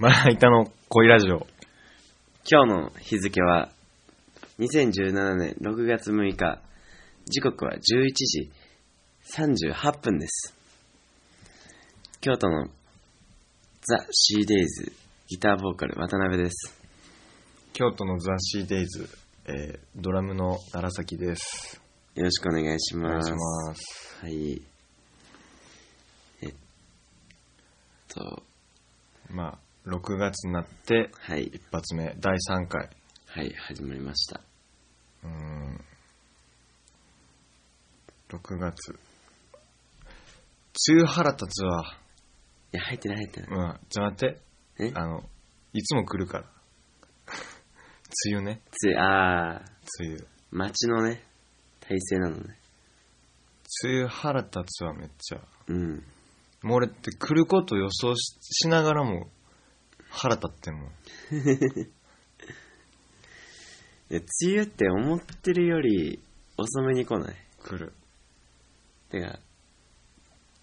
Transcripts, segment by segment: まな板の恋ラジオ。今日の日付は2017年6月6日。時刻は11時38分です。京都のザ・シーデイズギターボーカル渡辺です。京都のザ・シーデイズ、ドラムの楢崎です。よろしくお願いします。お願いします。はい。まあ6月になって、はい、一発目第3回はい始まりました。6月梅雨腹立つわ。いや入ってない。まあじゃあ待っていつも来るから梅雨ね。梅雨町のね体勢なのね。梅雨腹立つわめっちゃ。うん。もう俺って来ること予想 しながらも腹立ってもいや梅雨って思ってるより遅めに来ない来る。てか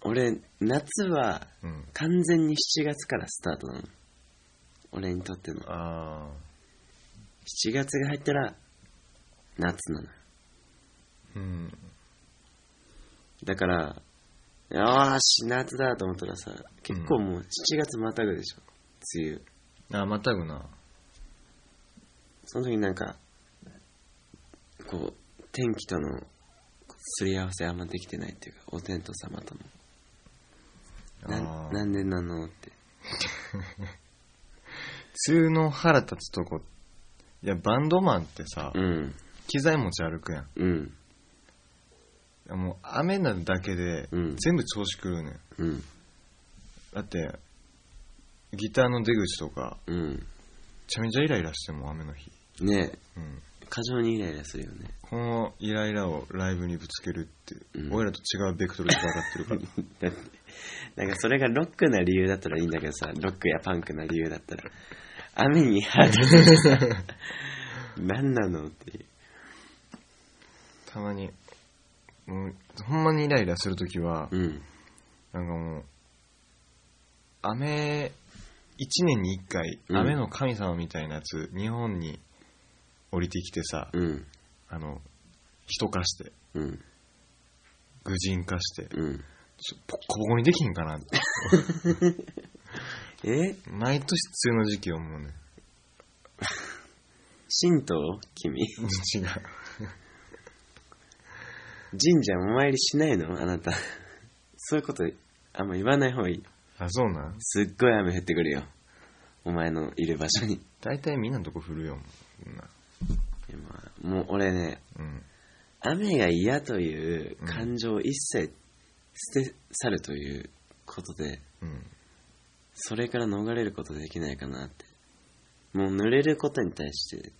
俺夏は完全に7月からスタートなの、うん、俺にとっての7月が入ったら夏なの、うん、だからよーし夏だと思ったらさ結構もう7月またぐでしょ、うん、梅雨。あまたぐな。その時なんかこう天気とのすり合わせあんまできてないっていうかお天道様とも なんでなのって梅雨の腹立つとこ。いやバンドマンってさ、うん、機材持ち歩くやん、うんもう雨なだけで全部調子狂うねん、うん、だってギターの出口とか、うん、めちゃめちゃイライラしても雨の日ねえ、うん、過剰にイライラするよね。このイライラをライブにぶつけるって、うん、俺らと違うベクトルで分かってるからなんかそれがロックな理由だったらいいんだけどさロックやパンクな理由だったら雨に晴れてる何なのっていう。たまにもうほんまにイライラするときは、うん、なんかもう雨1年に1回、うん、雨の神様みたいなやつ日本に降りてきてさ、うん、人化して、うん、具人化して、うん、ボッコボコにできへんかなって毎年梅雨の時期思うね神道君違う神社お参りしないのあなたそういうことあんま言わない方がいい。あ、そうなん。すっごい雨降ってくるよお前のいる場所に。大体みんなのとこ降るよもう俺ね、うん、雨が嫌という感情を一切捨て去るということで、うん、それから逃れることできないかなって。もう濡れることに対して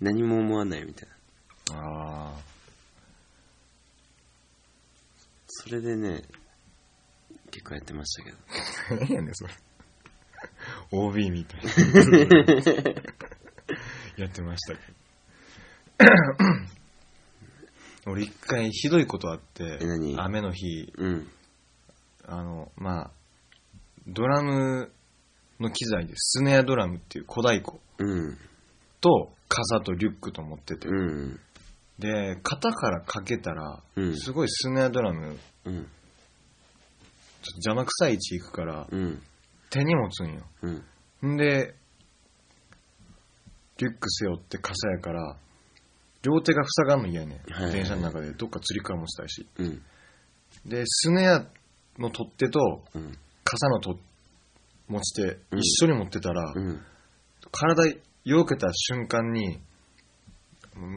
何も思わないみたいな。ああそれでね結構やってましたけど何やねんそれ OB みたいなやってましたけど俺一回ひどいことあって雨の日、うん、まあドラムの機材でスネアドラムっていう小太鼓と傘とリュックと持ってて、うんで肩からかけたら、うん、すごいスネアドラム、うん、ちょっと邪魔くさい位置いくから、うん、手に持つんよ、うん、んでリュック背負って傘やから両手が塞がんの嫌ね、はいはい、電車の中でどっか釣り革持ちたいし、うん、でスネアの取っ手と、うん、傘の持ち手、うん、一緒に持ってたら、うん、体よけた瞬間に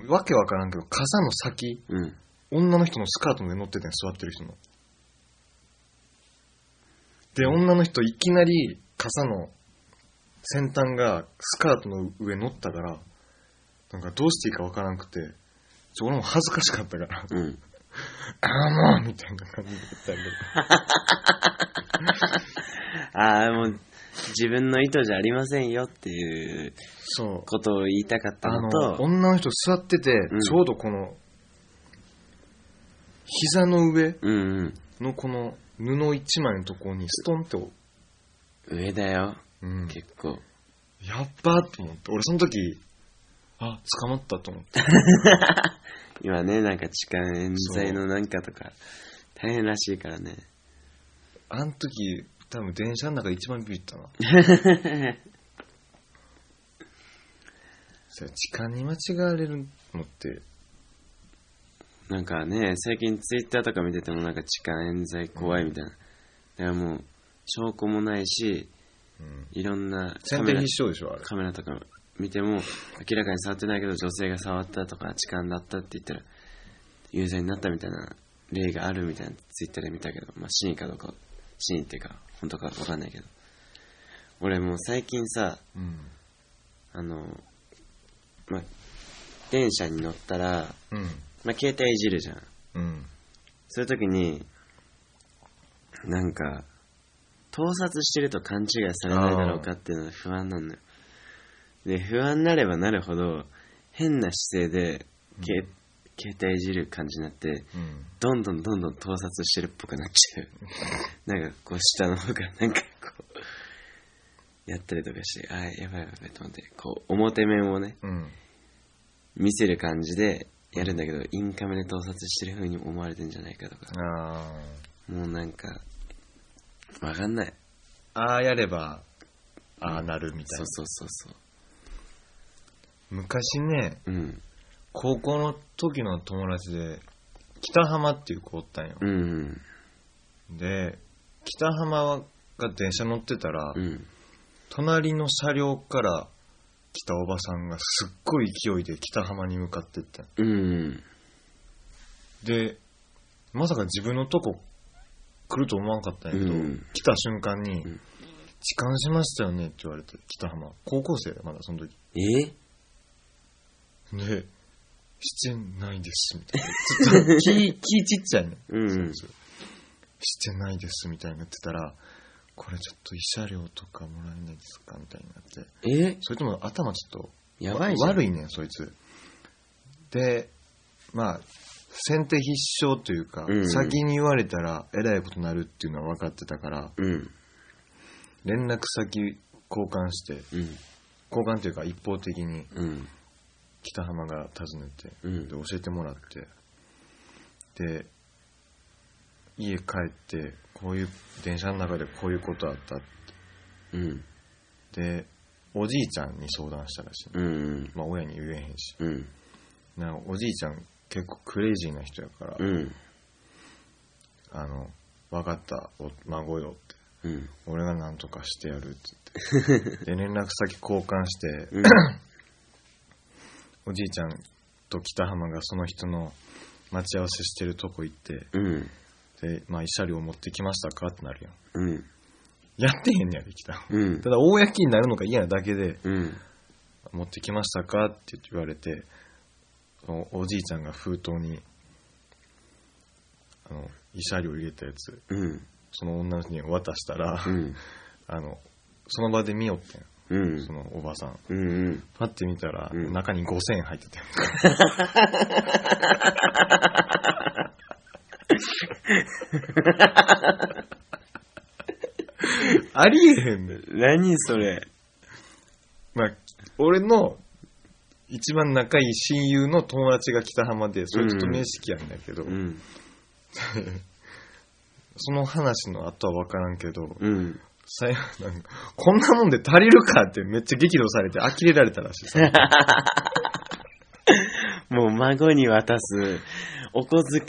わけわからんけど傘の先、うん、女の人のスカートの上乗ってて座ってる人ので、うん、女の人いきなり傘の先端がスカートの上乗ったからなんかどうしていいかわからんくて俺も恥ずかしかったから、うん、あーもうみたいな感じだったんだけどあーもう自分の意図じゃありませんよっていうことを言いたかったのと女の人座ってて、うん、ちょうどこの膝の上のこの布一枚のところにストンって上だようん、結構やっばと思って俺その時あ捕まったと思って今ねなんか痴漢冤罪のなんかとか大変らしいからね。あの時多分電車の中で一番ビビったなそれ痴漢に間違われるのってなんかね最近ツイッターとか見ててもなんか痴漢冤罪怖いみたいな、だからもう証拠もないし、うん、いろんなカメラとか見ても明らかに触ってないけど女性が触ったとか痴漢だったって言ったら有罪になったみたいな例があるみたいなツイッターで見たけど、まあ真意かどうか真意っていうか本当か分かんないけど、俺もう最近さ、うん、ま、電車に乗ったら、うん、まあ、携帯いじるじゃん、うん、そういう時になんか盗撮してると勘違いされないだろうかっていうのが不安なのよ。で不安になればなるほど変な姿勢で、うん、携帯いじる感じになって、うん、どんどん盗撮してるっぽくなっちゃうなんかこう下の方からなんかこうやったりとかして、あーやばいやばいと思ってこう表面をね、うん、見せる感じでやるんだけど、インカメで盗撮してる風に思われてんじゃないかとか、あもうなんかわかんない、ああやればああなるみたいな、うん、そう昔ね、うん、高校の時の友達で北浜っていう子おったんよ、うんうん、で北浜が電車乗ってたら、うん、隣の車両から来たおばさんがすっごい勢いで北浜に向かってった、うんうん、でまさか自分のとこ来ると思わなかったんやけど、うん、来た瞬間に、うん、痴漢しましたよねって言われて、北浜高校生まだその時、でしてないですみたいなちょっと気ちっちゃいね、うんうん、してないですみたいになってたら、これちょっと慰謝料とかもらえないですかみたいになって、それとも頭ちょっとやばいじゃん、悪いねんそいつで、まあ先手必勝というか、うんうん、先に言われたらえらいことになるっていうのは分かってたから、うん、連絡先交換して、うん、交換というか一方的に北浜が訪ねて、うん、で教えてもらって、で家帰ってこういう電車の中でこういうことあったって、うん、でおじいちゃんに相談したらしい、うんうん、まあ親に言えへんし、うん、なんかおじいちゃん結構クレイジーな人やから、うん、分かった孫よって、うん、俺がなんとかしてやるって言ってで連絡先交換して、うん、おじいちゃんと北浜がその人の待ち合わせしてるとこ行って、うん、でまあ慰謝料持ってきましたかってなるやん、うん、やってへんねやで北浜、うん、ただ公になるのが嫌なだけで、うん、持ってきましたかって言われて、おじいちゃんが封筒に慰謝料入れたやつ、うん、その女の人に渡したら、うん、その場で見よってん、うん、そのおばさん、うんうん、パッて見たら、うん、中に5000円入っててありえへんねん、何それ。まあ俺の一番仲いい親友の友達が北浜で、それちょっと面識やんだけど、うん、その話の後は分からんけど、うん、なんかこんなもんで足りるかってめっちゃ激怒されて呆れられたらしいもう孫に渡すお小遣い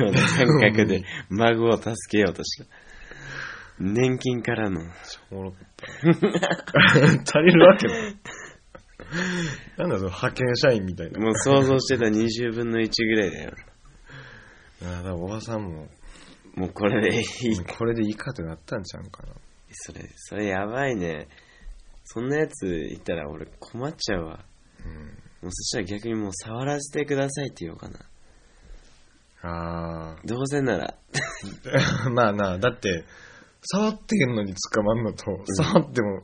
のような感覚で孫を助けようとした、年金からのおもろかった足りるわけないなんだその派遣社員みたいな、もう想像してた20分の1ぐらいだよだからおばさんもうこれでいい、これでいいかってなったんちゃうかな。それやばいね、そんなやついたら俺困っちゃうわ、うん、もうそしたら逆にもう触らせてくださいって言おうかな、あどうせならまあな、だって触ってんのに捕まんのと、うん、触っても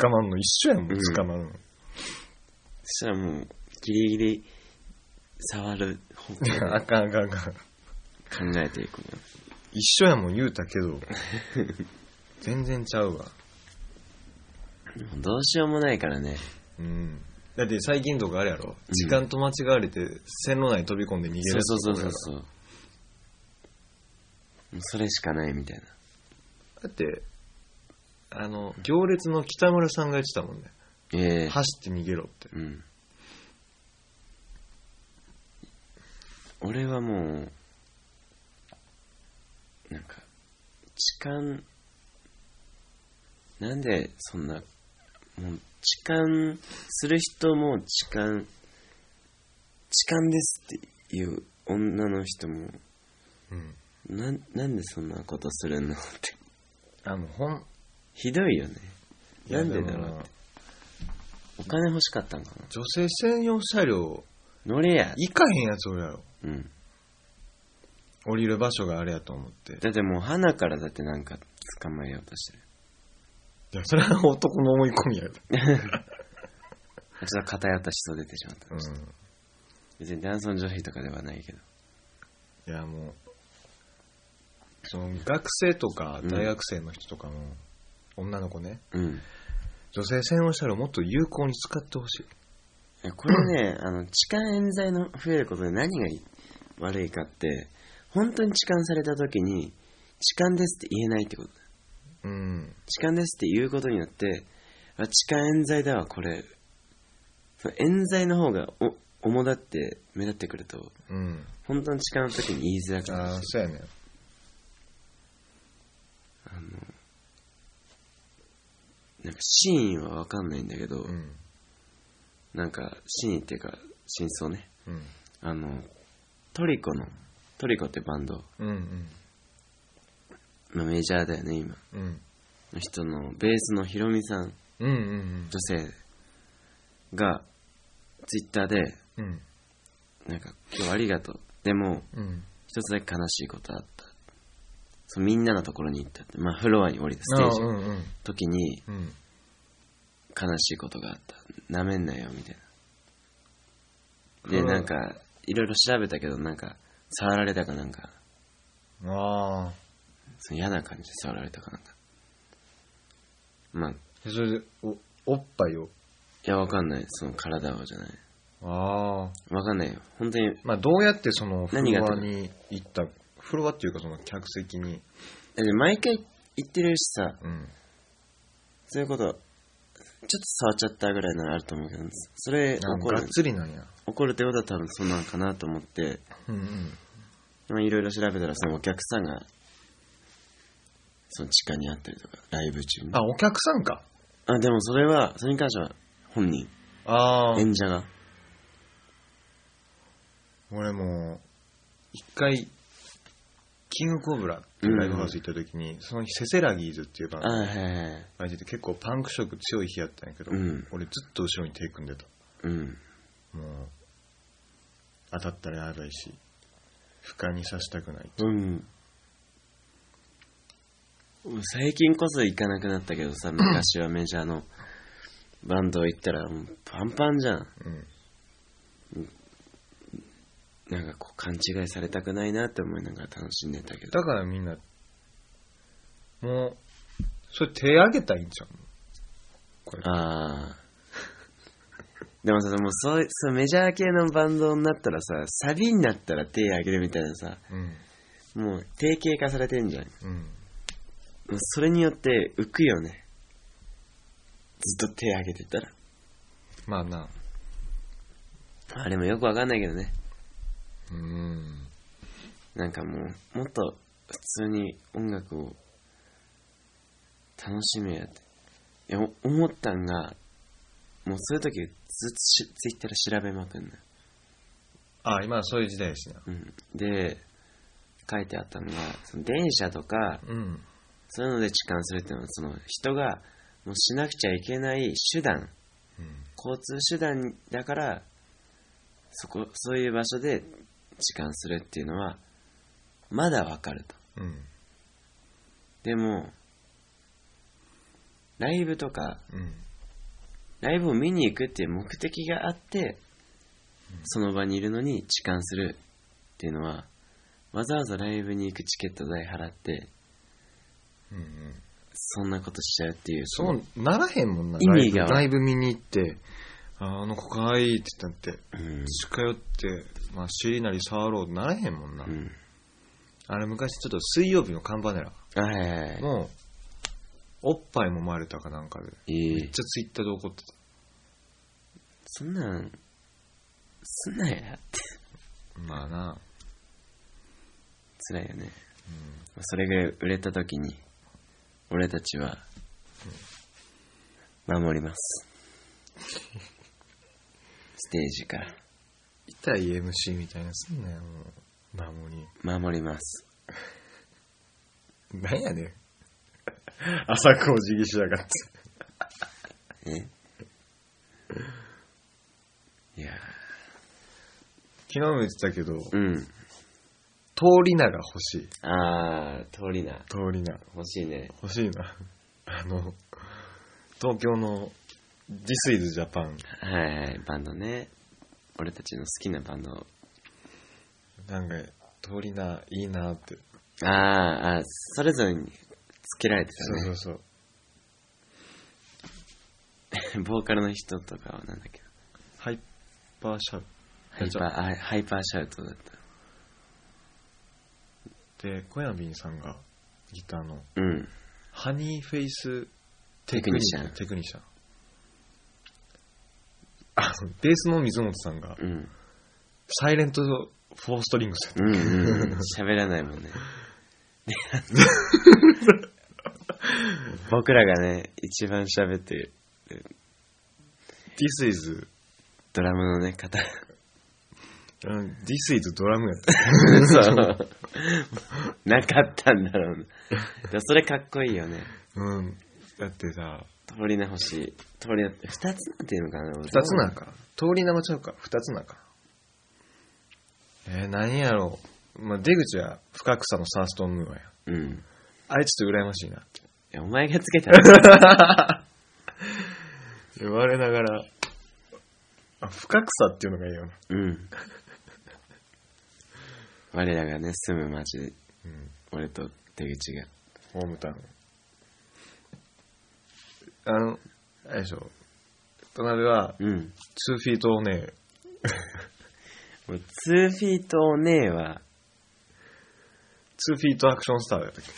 捕まんの一緒やもん、うん、捕まんの。そしたらもうギリギリ触る方向あかん考えていくの一緒やもん言うたけど全然ちゃうわ。どうしようもないからね。うん。だって最近とかあれやろ、時間と間違われて線路内飛び込んで逃げるやつとかやろ。そうそうそうそう。それしかないみたいな。だって行列の北村さんが言ってたもんね、走って逃げろって、うん、俺はもうなんか痴漢、なんでそんなもう痴漢する人も痴漢ですっていう女の人も、うん、なんでそんなことするのってひどいよね。なんでだろうって。お金欲しかったんかな。女性専用車両乗れや行かへんやつおるやろ、うん、降りる場所があれやと思って。だってもう鼻からだってなんか捕まえようとしてる。いやそれは男の思い込みやろ。ちょっと偏った思想出てしまった、うん、別に男尊女卑とかではないけど。いやもうその学生とか大学生の人とかも、うん女の子ね、うん、女性専用車両をもっと有効に使ってほしい。これね、痴漢冤罪の増えることで何が悪いかって、本当に痴漢された時に痴漢ですって言えないってことだ。うん、痴漢ですって言うことによって、あ、痴漢冤罪だわこれ。その冤罪の方が主だって目立ってくると、うん、本当に痴漢の時に言いづらくなる。あ、そうやね。なんかシーンは分かんないんだけど、うん、なんかシーンっていうか真相ね、うん、トリコってバンド、うんうん、のメジャーだよね今、うん、の人のベースのヒロミさん、うんうんうん、女性がツイッターで、うん、なんか今日ありがとうでも、うん、一つだけ悲しいことあった、そうみんなのところに行ったって、まあ、フロアに降りたステージの時に、うんうん、悲しいことがあった、なめんなよみたいなで、なんかいろいろ調べたけどなんか触られたかなんか、あその嫌な感じで触られたかなんか、まあそれで おっぱいを、いやわかんない、その体をじゃない、あわかんないよ本当に、まあ、どうやってそのフロアに行った、フロアっていうかその客席に毎回行ってるしさ、うん、そういうことちょっと触っちゃったぐらいならあると思うけど、それ怒るがっつりなんや、怒るってことは多分そうなんかなと思って、うんうん、いろいろ調べたらそのお客さんがその地下にあったりとかライブ中に、あお客さんか、あでもそれはそれに関しては本人、あ演者が、俺も一回キングコブラっていうライブハウス行った時に、うん、その日セセラギーズっていうバンドがいてて結構パンク色強い日やったんやけど、うん、俺ずっと後ろに手組んでた、うん、もう当たったらやばいし不可にさせたくないって、うん、最近こそ行かなくなったけどさ、昔はメジャーのバンド行ったらもうパンパンじゃん、うんなんかこう勘違いされたくないなって思いながら楽しんでたけど、だからみんなもうそれ手挙げたらいいんじゃんこれ、あでもさもうそうメジャー系のバンドになったらさ、サビになったら手挙げるみたいなさ、うん、もう定型化されてんじゃん、うん、もうそれによって浮くよね、ずっと手挙げてたら、まあなあれもよくわかんないけどね、うん、なんかもっと普通に音楽を楽しめやって、いや思ったんがもうそういう時ずっとツイッターで調べまくんな、あ今はそういう時代ですね、うん、で書いてあったのがその電車とか、うん、そういうので痴漢するっていうのはその人がもうしなくちゃいけない手段、うん、交通手段だからそういう場所で痴漢するっていうのはまだわかると、うん、でもライブとか、うん、ライブを見に行くっていう目的があって、うん、その場にいるのに痴漢するっていうのはわざわざライブに行くチケット代払って、うんうん、そんなことしちゃうっていう、そうならへんもんな。意味がライブ見に行ってあの子かわいいって言ったって、うん、近寄って、まあ、尻なり触ろうならへんもんな、うん、あれ昔ちょっと水曜日のカンパネラ、はい、もうおっぱい揉まれたかなんかで、めっちゃツイッターで怒ってた。そんなんすんなやってまあな、辛いよね、うん、それぐらい売れた時に俺たちは守ります、うん、ステージから痛い MC みたいなすんなよ、もう守りますなんやねん浅くお辞儀しやがっていや昨日も言ってたけど、うん、通り名が欲しい。ああ、通り名欲しいね。欲しいなあの東京の This is Japan、 はいはい、バンドね、俺たちの好きなバンド、なんか通り名いいなって。ああ、それぞれにつけられてたね。そうボーカルの人とかはなんだっけ、ハイパーシャウトだった。で小山さんがギターの、うん、ハニーフェイステクニシャン、あのベースの水本さんが、うん、サイレントフォーストリングスだった。喋らないもんね僕らがね一番喋ってる This is ドラムのね方、This is ドラムやったそうなかったんだろうなそれかっこいいよね。うん、だってさ通り名欲しい。通り名2つなんていうのかな。2つなんか通り名もちゃうか、2つなんか、何やろう。まあ、出口は深草のサーストンムーアや、うん、あれちょっと羨ましいなって。いやお前がつけたら言われながら、あ、深草っていうのがいいよな。うん我らがね住む町、うん、俺と出口がホームタウン、あれでしょ、渡辺は、うん、2フィートをね俺2フィートをねは2フィートアクションスターだったっけ。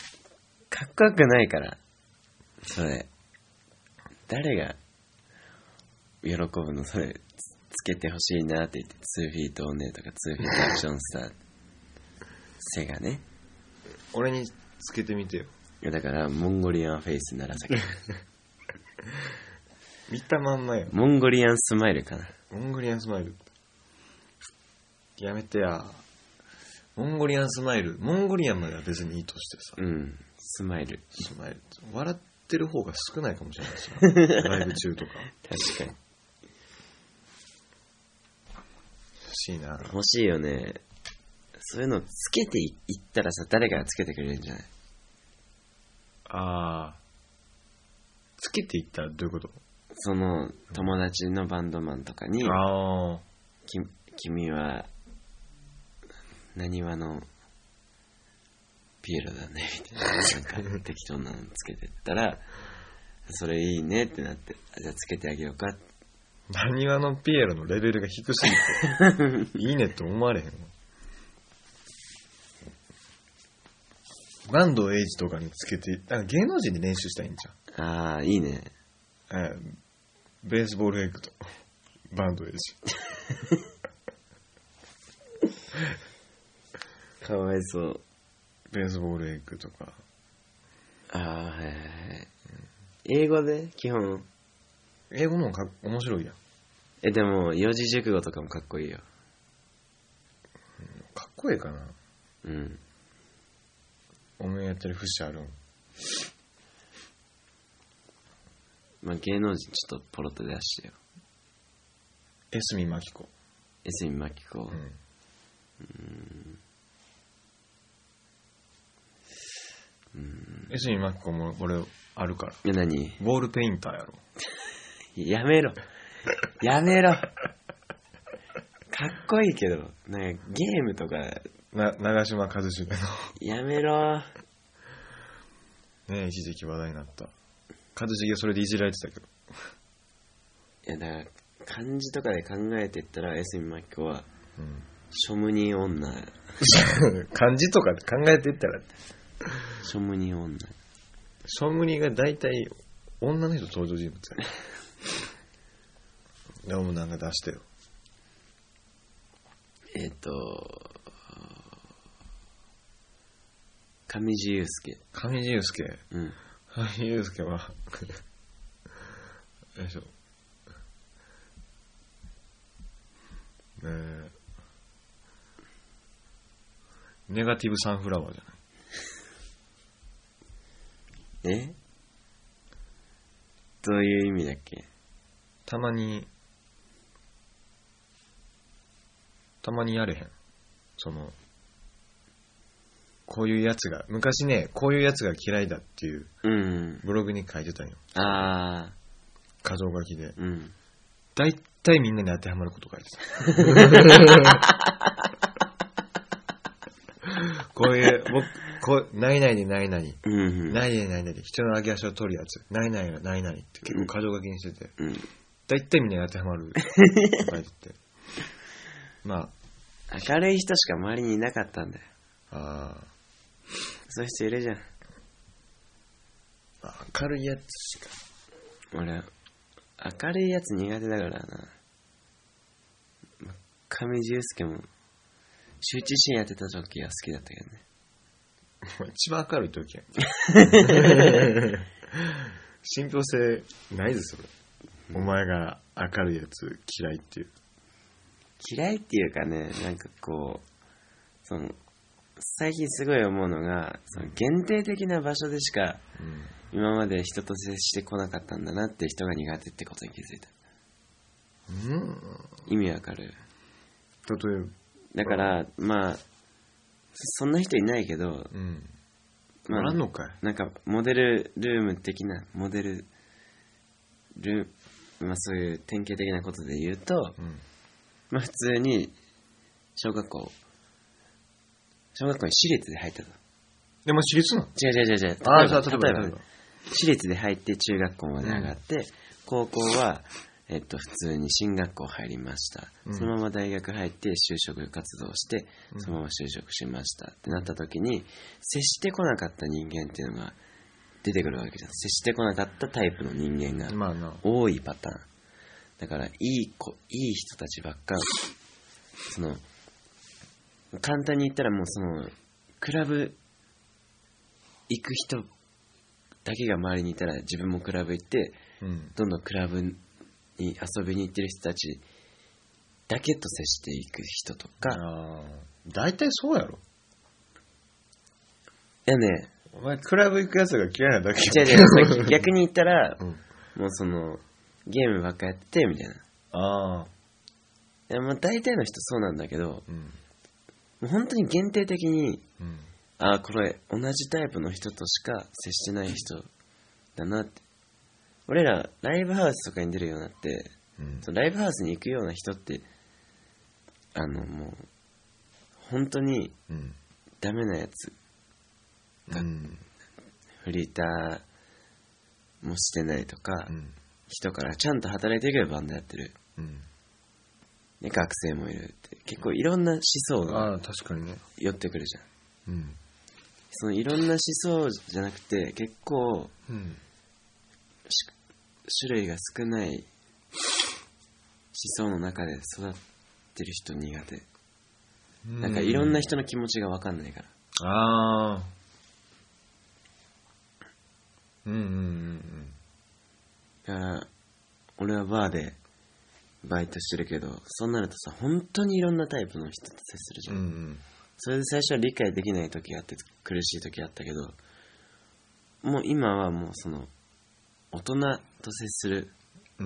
かっこよくないからそれ誰が喜ぶの。それ つけてほしいなって言って2フィートオネーとか2フィートアクションスター背がね俺につけてみてよ。いやだからモンゴリアンフェイスならさ見たまんまよ。モンゴリアンスマイルかな。モンゴリアンスマイルやめてや。モンゴリアンスマイル、モンゴリアンまでは別にいいとしてさ、うん、スマイル笑ってる方が少ないかもしれないしライブ中とか確かに欲しいな。欲しいよね、そういうのつけていったらさ誰がつけてくれるんじゃない。あー、つけていったらどういうこと。その友達のバンドマンとかに、あ、君は何話のピエロだねみたいな、なんか適当なのつけてったらそれいいねってなって、じゃあつけてあげようか。何話のピエロのレベルが低すぎていいねって思われへんの。安藤エイジとかにつけて、なんか芸能人で練習したいんじゃん。ああいいね、ベースボールエッグとバンドエイジかわいそう。ベースボールエッグとか、ああはいはいはい、英語で基本英語も面白いやん。でも四字熟語とかもかっこいいよ。かっこいいかな。うん、お前やってる節あるん。まあ、芸能人ちょっとポロッと出してよ。エスミマキコ、うん、エスミマキコも俺あるから。え、何？ボールペインターやろやめろかっこいいけどなんかゲームとか長嶋一茂のやめろね、一時期話題になった。一茂それでいじられてたけど。いやだから漢字とかで考えていったら江角真紀子は、うん、庶務人女。漢字とかで考えていったら庶務人女。庶務人が大体女の人登場人物や。でもなんか出してよ。上地雄介。上地雄介。うん。上地雄介はよいしょ。ネガティブサンフラワーじゃない。え？どういう意味だっけ？たまにやれへん。そのこういうやつが昔ね、こういうやつが嫌いだっていうブログに書いてたんよ。うん、ああ、箇条書きで。うん。大体みんなに当てはまること書いてた。こういう僕こうないないでないない、うんうん、ないでないないで人の揚げ足を取るやつ、ないないがないないって結構箇条書きにしてて、うん、大体みんなに当てはまること書いてて。まあ明るい人しか周りにいなかったんだよ。ああ、そういう人いるじゃん。明るいやつしか。俺明るいやつ苦手だからな。上地雄介も集中シーンやってた時は好きだったけどね。一番明るい時や。信憑性ないですよ。お前が明るいやつ嫌いっていう。嫌いっていうかね、なんかこうその最近すごい思うのが、その限定的な場所でしか今まで人と接してこなかったんだなって、人が苦手ってことに気づいた。うん、意味わかる？例えばだからまあそんな人いないけど、うん、まあなんのかい？なんかモデルルーム的なモデルルーム、まあそういう典型的なことで言うと、うん、まあ普通に小学校に私立で入ったと。でも私立なの？違う。例えば、私立で入って中学校まで上がって、うん、高校は、普通に進学校入りました、うん。そのまま大学入って就職活動して、そのまま就職しました、うん、ってなった時に、接してこなかった人間っていうのが出てくるわけじゃん。接してこなかったタイプの人間が多いパターン。まあ、だから、いい人たちばっか、その、簡単に言ったらもうそのクラブ行く人だけが周りにいたら、自分もクラブ行って、うん、どんどんクラブに遊びに行ってる人たちだけと接していく人とか。あ、大体そうやろ。いやね、お前クラブ行くやつが嫌いなだけ。違う逆に言ったら、うん、もうそのゲームばっかやってみたいな。ああ、いやまあ大体の人そうなんだけど、うん、もう本当に限定的に、うん、あ、これ同じタイプの人としか接してない人だなって。俺らライブハウスとかに出るようになって、うん、そのライブハウスに行くような人って、もう本当にダメなやつが、うん、フリーターもしてないとか、うん、人からちゃんと働いてるけどバンドやってる、うん、ね、学生もいるって、結構いろんな思想が寄ってくるじゃん、うん、そのいろんな思想じゃなくて結構、うん、種類が少ない思想の中で育ってる人苦手、うん、なんかいろんな人の気持ちが分かんないから。ああ、うんうんうん。だから俺はバーでバイトしてるけど、そうなるとさ、本当にいろんなタイプの人と接するじゃん、うんうん、それで最初は理解できない時があって苦しい時があったけど、もう今はもうその大人と接する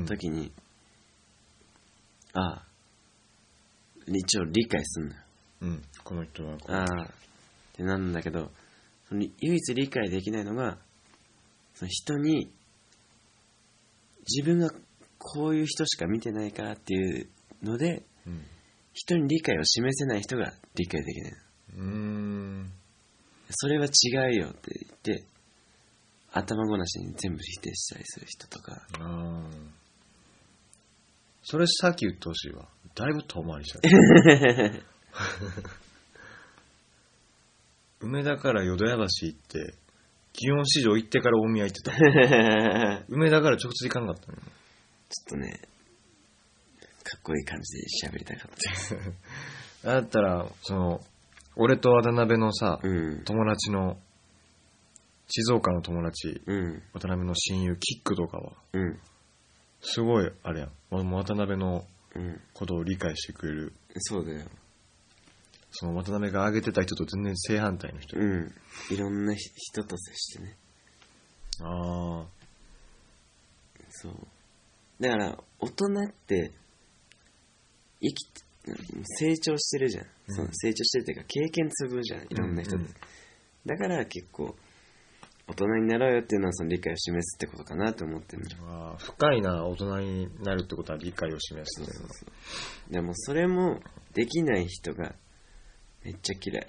時に、うん、ああ一応理解すんのよ、うん、この人はこう、ああってなんだけど、その唯一理解できないのが、その人に自分がこういう人しか見てないからっていうので、うん、人に理解を示せない人が理解できない。それは違うよって言って、頭ごなしに全部否定したりする人とか。あ、それさっき言ってほしいわ。だいぶ遠回りしたね。梅田から淀屋橋行って祇園市場行ってから大宮行ってた。梅田から直接行かんかったの。ちょっとね、かっこいい感じで喋りたかった。だったらその俺と渡辺のさ、うん、友達の静岡の友達、うん、渡辺の親友キックとかは、うん、すごいあれやん、渡辺のことを理解してくれる。そうだよ。その渡辺が挙げてた人と全然正反対の人。うん。いろんな人と接してね。ああ。そう。だから大人って成長してるじゃん。うん、そう、成長してるっていうか経験積むじゃん。いろんな人と、うんうん。だから結構大人になろうよっていうのはその理解を示すってことかなと思ってる。ああ、深いな。大人になるってことは理解を示すっていうの。そうそうそう。でもそれもできない人がめっちゃ嫌い。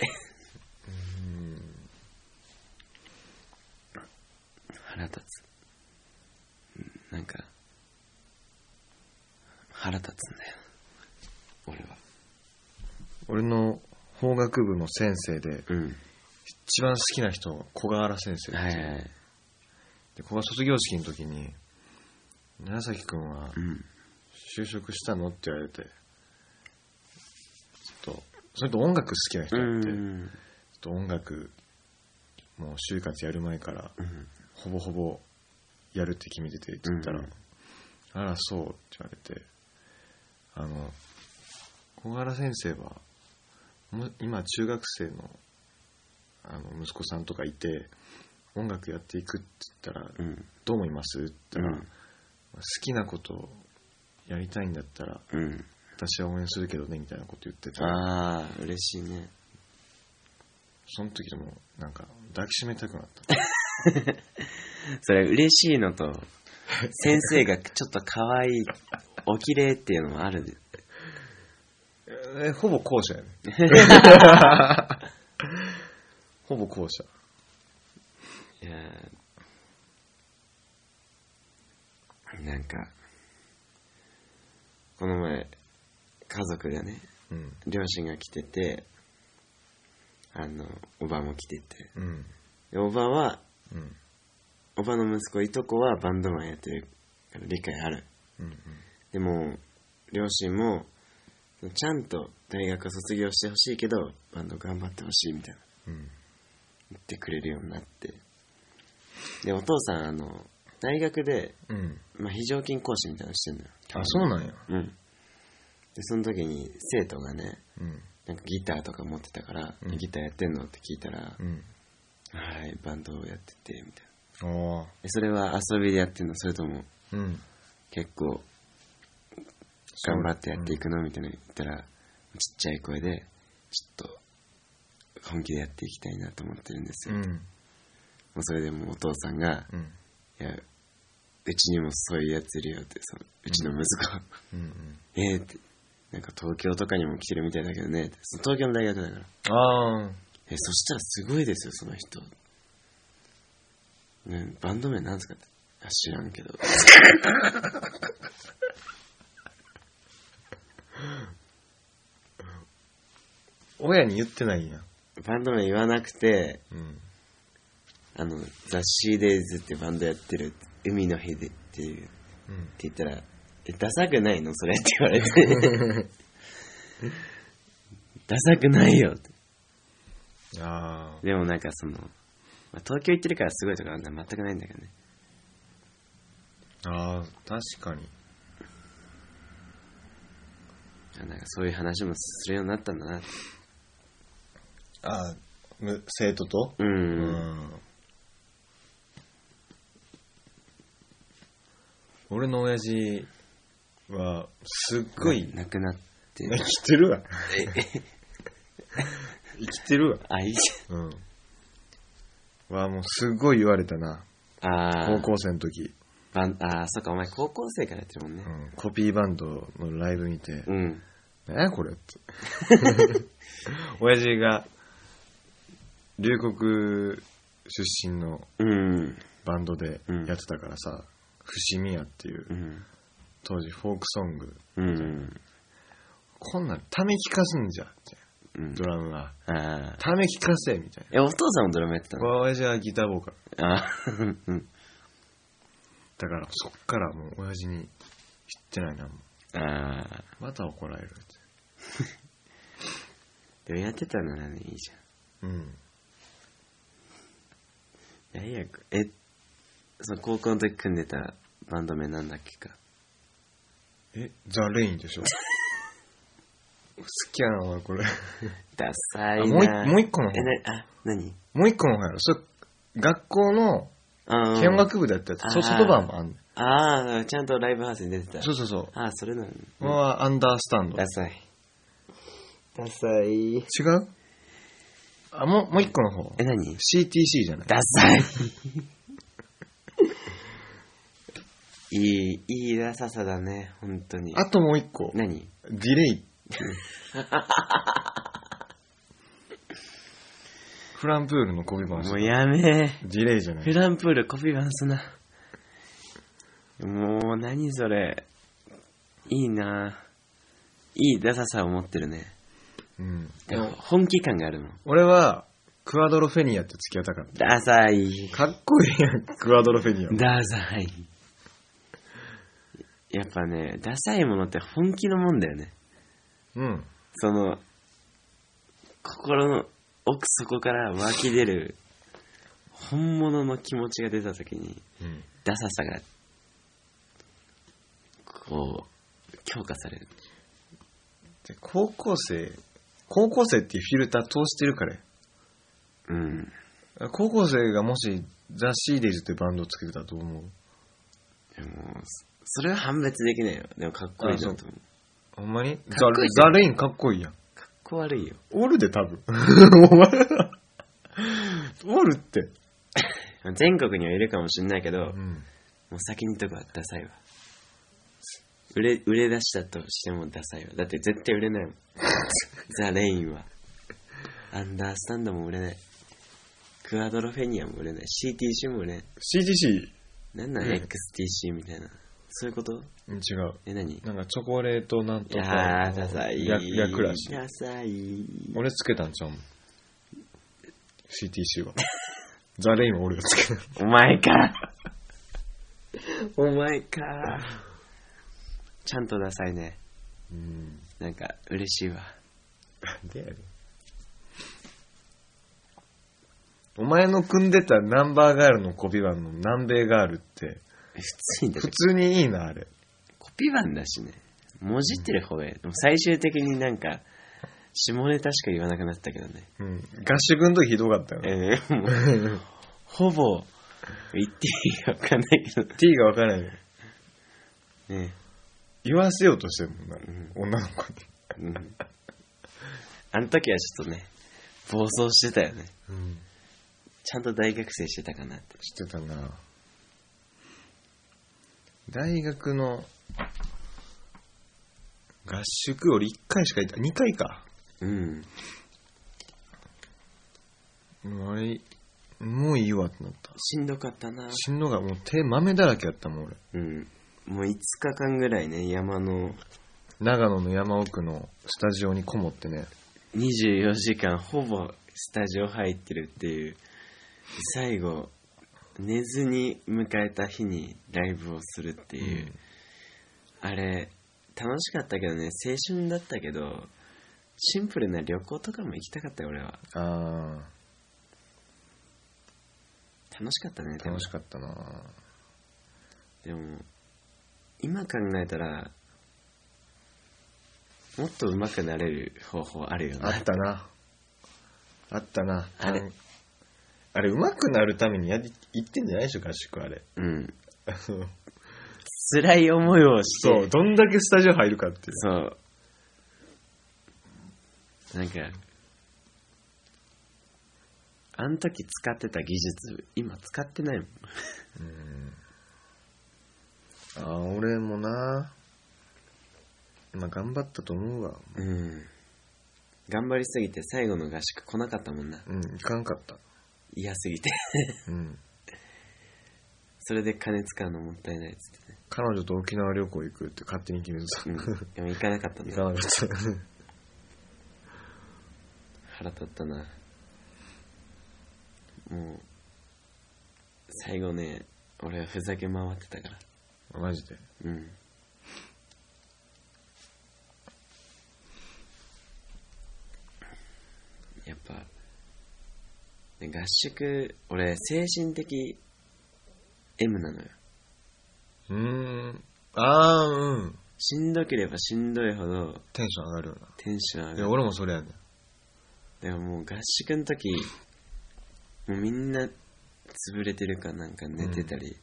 腹立つ。なんか腹立つんだよ俺は。俺の法学部の先生で、うん、一番好きな人小川原先生で、はいはい、で小川卒業式の時に楢崎君は就職したのって言われて、ちょっとそれと音楽好きな人だって、うん、ちょっと音楽もう就活やる前から、うん、ほぼほぼやるって決めててって言ったら、うん、あらそうって言われて、小原先生は今中学生の、息子さんとかいて音楽やっていくって言ったら、うん、どう思いますって言ったら、うん、好きなことやりたいんだったら、うん、私は応援するけどねみたいなこと言ってた。ああ、嬉しいね。その時でもなんか抱きしめたくなった。それ嬉しいのと先生がちょっと可愛いお綺麗っていうのもある。ほぼ後者やね。ほぼ後者。いや、なんかこの前。家族がね、うん、両親が来てて、おばも来てて、うん、でおばは、うん、おばの息子いとこはバンドマンやってるから理解ある、うんうん、でも両親もちゃんと大学卒業してほしいけどバンド頑張ってほしいみたいな、うん、言ってくれるようになって、でお父さん大学で、うん、まあ、非常勤講師みたいなのしてるのよ。あ、そうなんや。うん。でその時に生徒がね、うん、なんかギターとか持ってたから、うん、ギターやってんのって聞いたら、うん、はいバンドをやっててみたいな。おー。それは遊びでやってんの、それとも、うん、結構頑張ってやっていくのみたいな言ったら、うん、ちっちゃい声でちょっと本気でやっていきたいなと思ってるんですよ、うん、もうそれでもお父さんが、うん、いやうちにもそういうやついるよって、そのうちの息子、うんうん、ってなんか東京とかにも来てるみたいだけどね。東京の大学だから。ああ。そしたらすごいですよその人。ね、バンド名なんですかって。あ、知らんけど。親に言ってないんや。バンド名言わなくて、うん、ザ・シーデイズってバンドやってる海の日でっていう、うん、って言ったら。ダサくないのそれって言われてダサくないよって。あでもなんかその、まあ、東京行ってるからすごいとか全くないんだけどね。ああ確かに。なんかそういう話もするようになったんだな。あー生徒と、うん、うん、俺の親父はすっごい亡くなって生きてるわ。生きてるわ。あ、いいじゃん。うん。はもうすっごい言われたな。ああ。高校生の時。あ、そっかお前高校生からやってるもんね。うん。コピーバンドのライブ見て。うん。何やこれって。親父が龍谷出身のバンドでやってたからさ、うん、伏見屋っていう、うん、当時フォークソング、うん、こんなんため聞かすんじゃんって、うん、ドラムがため聞かせみたいな。お父さんもドラムやってたの？親父はギターボーカル。あだからそっからもう親父に言ってないなもう。あまた怒られるってでもやってたならね、いいじゃん。うん大学、その高校の時組んでたバンド名なんだっけか。ザ・レインでしょ好きやなこれダサいな。もう一個の方何もう一個の方やろ。それ学校の軽音楽部だったやつ。外バーもあんねん。ああちゃんとライブハウスに出てた。そうそうそう。ああそれなの、ね、うん、アンダースタンド。ダサいダサい。違う。あ、もう一個の方。何 ?CTC じゃない。ダサいいいダサさだね、本当に。あともう一個。何？ディレイフランプールのコピー版。もうやめー。ディレイじゃない。フランプールコピー版すな。もう何それ。いいな。いいダサさを持ってるね。うん、でも本気感があるもん。俺はクワドロフェニアって付き合ったから。ダサい。かっこいいやんクワドロフェニア。ダサい。やっぱね、ダサいものって本気のもんだよね。うん。その心の奥底から湧き出る本物の気持ちが出た時に、うん、ダサさがこう強化される。で高校生っていうフィルター通してるから、うん、高校生がもしザ・シーデイズってバンドを作ってたと思う。でもそれは判別できないよ。でもかっこいいじゃんと思う。ほんまにザ・レインかっこいいやん。かっこ悪いよ。オールで多分オールって全国にはいるかもしんないけど、うん、もう先にとかはダサいわ。売れ出したとしてもダサいわ。だって絶対売れないもんザ・レインは。アンダースタンドも売れない。クアドロフェニアも売れない。 CTC も売れない。 CTC なんなん、XTC みたいな。そういうこと？違う。何？なんかチョコレートなんとか。いやーダサい。略らしい。ダサい。俺つけたんちゃうもん CTC はザ・レインは俺がつけた。お前かお前かちゃんとダサいね。うん。なんか嬉しいわ。なんでやる。お前の組んでたナンバーガールのコピー版の南米ガールって普通にいいなあれ。コピー版だしね。もじってる方がいい。でも最終的になんか下ネタしか言わなくなったけどね。うん。合宿の時ひどかったよね。もうほぼ言っていいか分かんないけど。T が分からないね。ね。言わせようとしてるもんな、うん、女の子に、うん、あの時はちょっとね暴走してたよね、うん、ちゃんと大学生してたかなって。してたな。大学の合宿俺1回しか行った2回か。うんあれもういいわってなった。しんどかったな。しんどかった。もう手豆だらけやったもん俺。うんもう5日間ぐらいね、長野の山奥のスタジオにこもってね、24時間ほぼスタジオ入ってるっていう。最後寝ずに迎えた日にライブをするっていう、うん、あれ楽しかったけどね。青春だったけどシンプルな旅行とかも行きたかったよ俺は。あ楽しかったね。楽しかったな。でも今考えたらもっと上手くなれる方法あるよね。あったなあったな。あれ上手くなるために言ってんじゃないでしょ合宿あれ。うん辛い思いをしてそうどんだけスタジオ入るかっていう。そうなんかあの時使ってた技術今使ってないもんあ俺もなまあ頑張ったと思うわ。うん頑張りすぎて最後の合宿来なかったもんな。うん行かんかった。嫌すぎてうんそれで金使うのもったいないっつってね。彼女と沖縄旅行行くって勝手に決めてた、うん、でも行かなかったね。行かなかった腹立ったな。もう最後ね、俺はふざけ回ってたから。マジで？うん。やっぱ、ね、合宿俺精神的 M なのよ。ああ、うん。しんどければしんどいほどテンション上がるよな。テンション上がる。いや俺もそれやねん。でももう合宿の時もうみんな潰れてるかなんか寝てたり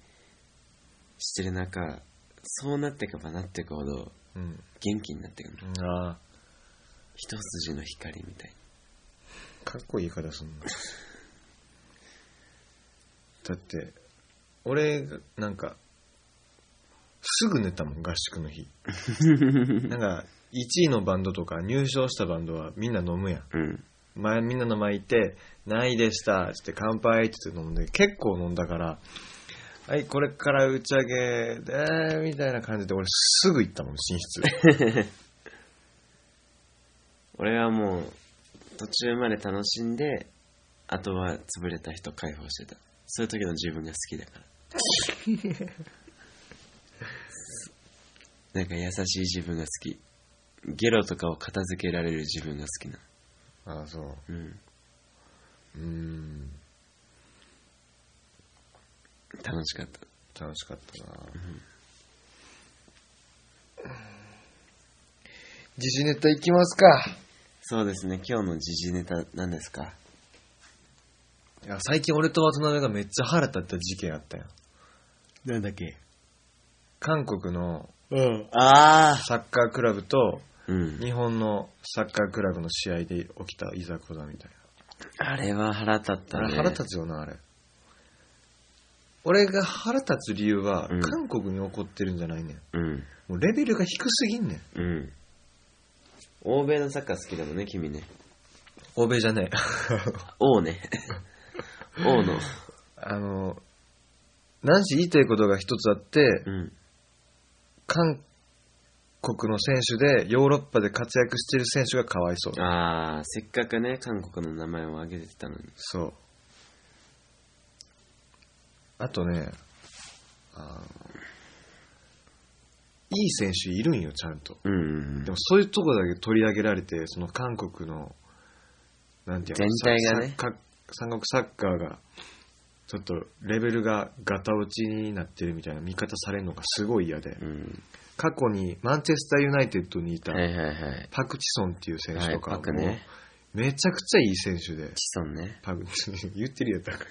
してる中、うん、そうなっていけばなっていくほど元気になってくる、うん、あ一筋の光みたいに。かっこいいからそんなだって俺なんかすぐ寝たもん合宿の日なんか1位のバンドとか入賞したバンドはみんな飲むやん、うん前みんなの前いて何位でしたって乾杯って飲んで結構飲んだからはいこれから打ち上げでみたいな感じで俺すぐ行ったもん寝室俺はもう途中まで楽しんであとは潰れた人解放してた。そういう時の自分が好きだからなんか優しい自分が好き。ゲロとかを片付けられる自分が好きな。ああそう、うん、楽しかった。楽しかったな、うん、時事ネタいきますか。そうですね、今日の時事ネタ何ですか。いや最近俺と渡辺がめっちゃ腹立った事件あったよ。なんだっけ。韓国のサッカークラブとうん、日本のサッカークラブの試合で起きたいざこざみたいな。あれは腹立ったね。あれ腹立つよな。あれ俺が腹立つ理由は、うん、韓国に起こってるんじゃないねん、うん、もうレベルが低すぎんねん、うん、欧米のサッカー好きだもんね君ね。欧米じゃねえ王ね王の何し言いたいことが一つあって、うん、韓国の選手でヨーロッパで活躍してる選手がかわいそうだ。ああ、せっかくね韓国の名前を挙げてたのに。そう。あとね、いい選手いるんよちゃんと、うんうんうん。でもそういうとこだけ取り上げられて、その韓国のなんていうの全体がね、三国サッカーがちょっとレベルがガタ落ちになってるみたいな見方されるのがすごい嫌で。うん過去にマンチェスターユナイテッドにいたパク・チソンっていう選手とかもめちゃくちゃいい選手で、チソンねパク言ってるやったから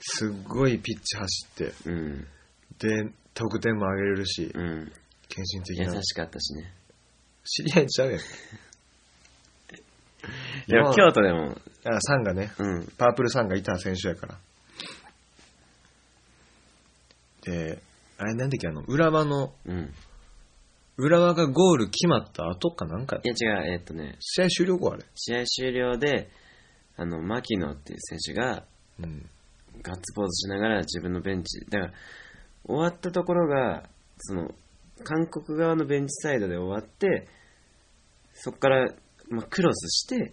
すっごいピッチ走って、うん、で得点も上げれるし、うん、献身的な優しかったしね。知り合いちゃうやんでも京都でもサンがね、うん、パープルサンがいた選手やからであれなんだっけ浦和の、うん、浦和がゴール決まった後かなんか。いや違う試合終了後あれ。試合終了で牧野っていう選手が、うん、ガッツポーズしながら自分のベンチだから終わったところがその韓国側のベンチサイドで終わってそこから、まあ、クロスして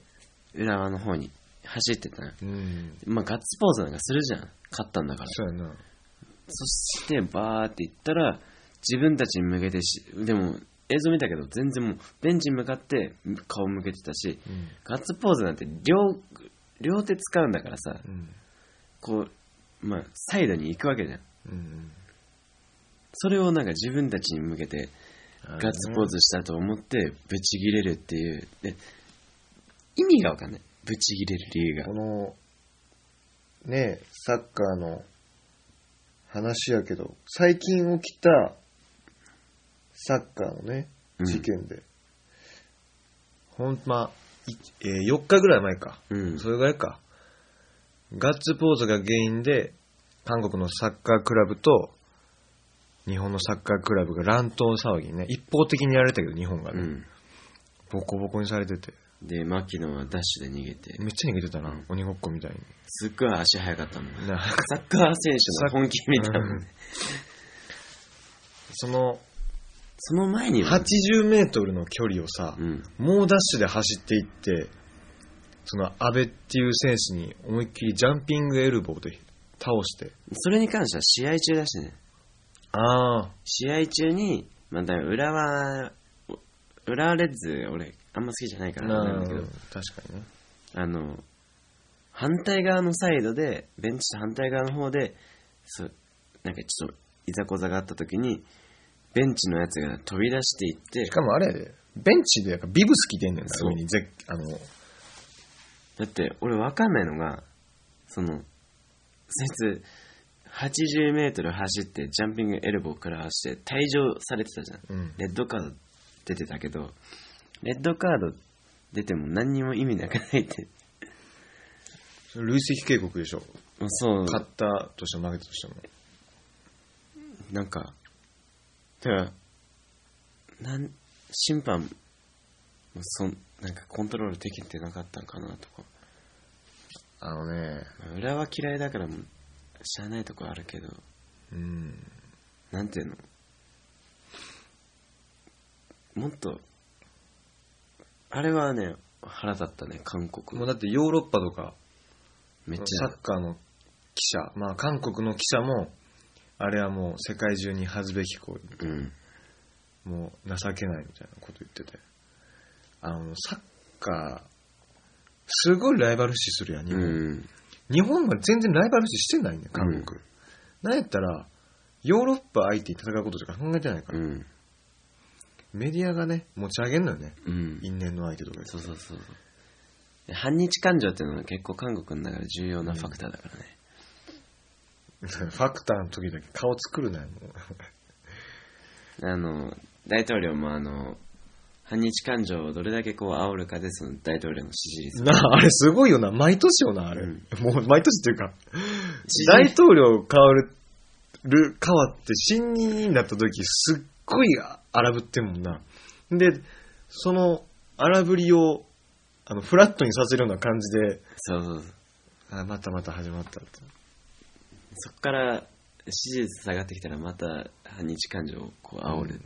浦和の方に走ってたの、うんまあ、ガッツポーズなんかするじゃん勝ったんだから。そうやな。そしてバーっていったら自分たちに向けてでも映像見たけど全然もうベンチに向かって顔向けてたし、うん、ガッツポーズなんて両手使うんだからさ、うん、こうまあサイドに行くわけじゃん、うん、それをなんか自分たちに向けてガッツポーズしたと思ってブチギレるっていうで意味がわかんない。ブチギレる理由がこのねサッカーの話やけど最近起きたサッカーのね事件で、うん、ほんま4日ぐらい前か、うん、それぐらいかガッツポーズが原因で韓国のサッカークラブと日本のサッカークラブが乱闘騒ぎね一方的にやられたけど日本がね、うん、ボコボコにされててで牧野はダッシュで逃げて、めっちゃ逃げてたな、うん、鬼ごっこみたいに。すっごい足速かったもん、サッカー選手の本気みたいな、うん、その前には80メートルの距離をさ、うん、もうダッシュで走っていって、その阿部っていう選手に思いっきりジャンピングエルボーで倒して、それに関しては試合中だしね。あ、試合中に、まあ、だ浦和レッズ俺あんま好きじゃないからなんですけど、確かにね、反対側のサイドで、ベンチと反対側の方でなんかちょっといざこざがあった時にベンチのやつが飛び出していって、しかもあれベンチでやっぱビブス着てんねんな、上にだって俺わかんないのが、そいつ80メートル走ってジャンピングエルボーから走って退場されてたじゃん、うん、レッドカード出てたけど、レッドカード出ても何にも意味なくないってそれ累積警告でしょ。そう、勝ったとしても負けたとしても、なんかだから審判もなんかコントロールできてなかったんかなとか。裏は嫌いだからもう知らないとこあるけど、うん、なんていうの、もっとあれはね腹立ったね。韓国もだってヨーロッパとかめっちゃサッカーの記者、まあ韓国の記者もあれはもう世界中に恥ずべき行為、うん、もう情けないみたいなこと言ってて、サッカーすごいライバル視するやん、日本、うん、日本は全然ライバル視してないね韓国、うん、なんやったらヨーロッパ相手に戦うこととか考えてないから、うん、メディアがね持ち上げんのよね、うん、因縁の相手とか、そうそうそう、反日感情っていうのは結構韓国の中で重要なファクターだからね、うん、ファクターの時だけ顔作るなよもう大統領も反日感情をどれだけこう煽るかで、その大統領の支持率な、あれすごいよな、毎年よなあれ、うん、もう毎年っていうか大統領変わって新任になった時すっごい荒ぶってんもんな。でその荒ぶりをフラットにさせるような感じで、そうそうそう、あ、またまた始まったって、そっから支持率下がってきたらまた反日感情をこう煽る、うん、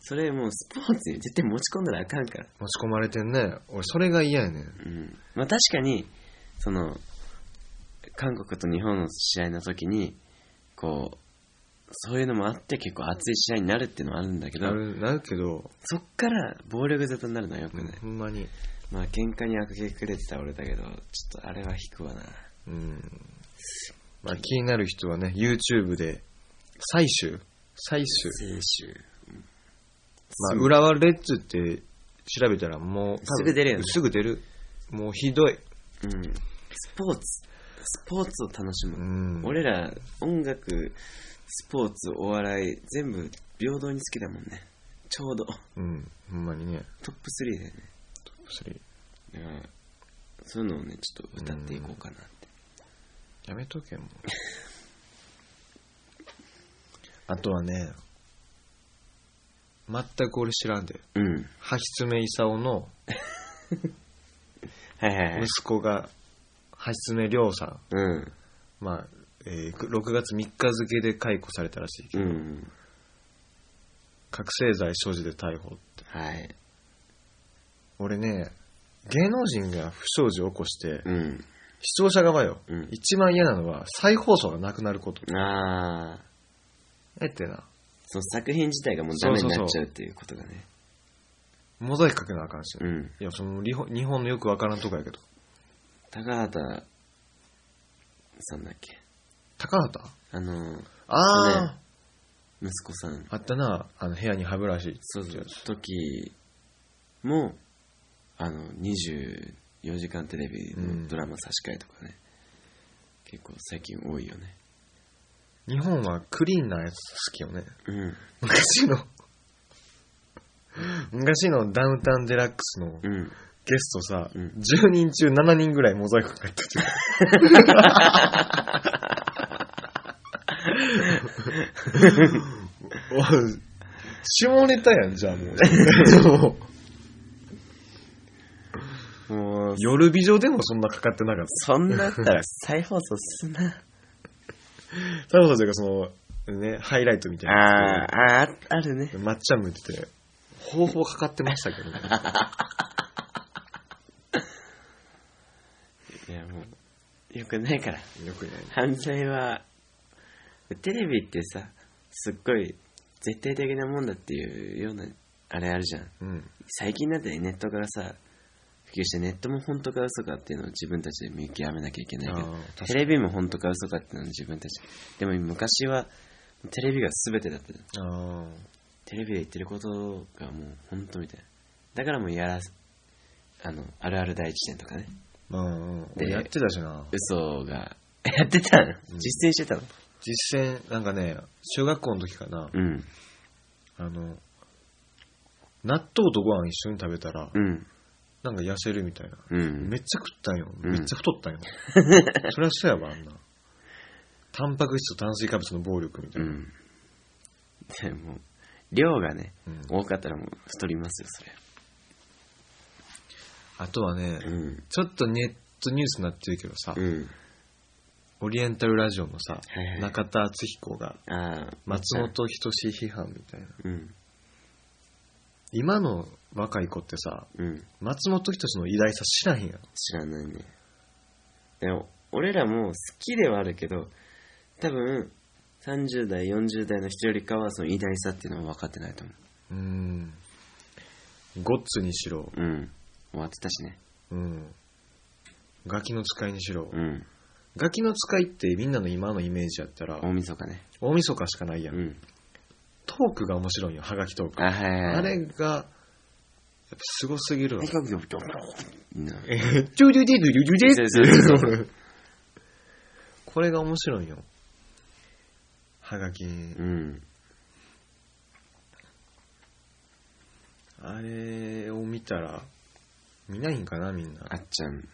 それもうスポーツに絶対持ち込んだらあかんから。持ち込まれてんね、俺それが嫌やねん、うん、まあ確かに韓国と日本の試合の時にこうそういうのもあって結構熱い試合になるっていうのはあるんだけど、なるけど、そっから暴力沙汰になるのはよくない、うん、ほんまに。まあ喧嘩に明け暮れてた俺だけど、ちょっとあれは引くわな、うん。まあ気になる人はね YouTube で最終まあ、浦和レッズって調べたらもうすぐ出るよね。すぐ出る。もうひどい、うん、スポーツを楽しむ、うん、俺ら音楽、スポーツ、お笑い全部平等に好きだもんね、ちょうど、うん、ほんまにね、トップ3だよね、トップ3だから、そういうのをねちょっと歌っていこうかなって、うん、やめとけもうあとはね全く俺知らんで、うん、橋爪功の息子が橋爪亮さん、はいはいはい、まあ6月3日付で解雇されたらしいけど、うん、覚醒剤所持で逮捕って、はい、俺ね芸能人が不祥事を起こして、うん、視聴者側よ、うん、一番嫌なのは再放送がなくなること。ああ、ってな、その作品自体がもうダメになっちゃうっていうことがね。そうそうそう、モザイクかけなあかんし、うん、いや日本のよくわからんとこやけど、高畑さんだっけ、高畑ああ息子さんあったな、部屋に歯ブラシ、そうそう、時も24時間テレビのドラマ差し替えとかね、うん、結構最近多いよね。日本はクリーンなやつ好きよね、うん、昔のダウンタウンデラックスのゲストさ、うん、10人中7人ぐらいモザイクかかった下ネタやんじゃあもうも夜美女でもそんなかかってなかった。そんなあったら再放送すな。再放送というかそのねハイライトみたいな。あるね。まっちゃん向いてて方法かかってましたけどね。いやもうよくないから。よくない。犯罪はテレビってさすっごい絶対的なもんだっていうようなあれあるじゃん。うん、最近だってネットからさ。してネットも本当か嘘かっていうのを自分たちで見極めなきゃいけないけど、テレビも本当か嘘かっていうのを自分たちでも昔はテレビが全てだった。あ、テレビで言ってることがもう本当みたいな。だからもうあるある第一点とかね。でやってたしな、嘘が。やってたの、実践してたの。実践なんかね、中学校の時かな、うん、納豆とご飯一緒に食べたら、うんなんか痩せるみたいな、うん、めっちゃ食ったんよ、めっちゃ太ったんよ、うん、そりゃそうやわ。あんなタンパク質と炭水化物の暴力みたいな、うん、でも量がね、うん、多かったらもう太りますよそれ。あとはね、うん、ちょっとネットニュースになってるけどさ、うん、オリエンタルラジオのさ、はいはい、中田敦彦が松本人志批判みたいな、うん、今の若い子ってさ、うん、松本人志の偉大さ知らへんやん。知らないね。でも俺らも好きではあるけど、多分30代40代の人よりかはその偉大さっていうのは分かってないと思う。ゴッツにしろ、うん、終わってたしね。うん。ガキの使いにしろ、うん、ガキの使いってみんなの今のイメージやったら大晦日ね。大晦日しかないやん、うん、トークが面白いよ、ハガキトーク。 あれがすごすぎるわ。これが面白いよ、はがき。うん。あれを見たら見ないんかなみんな。あっちゃん。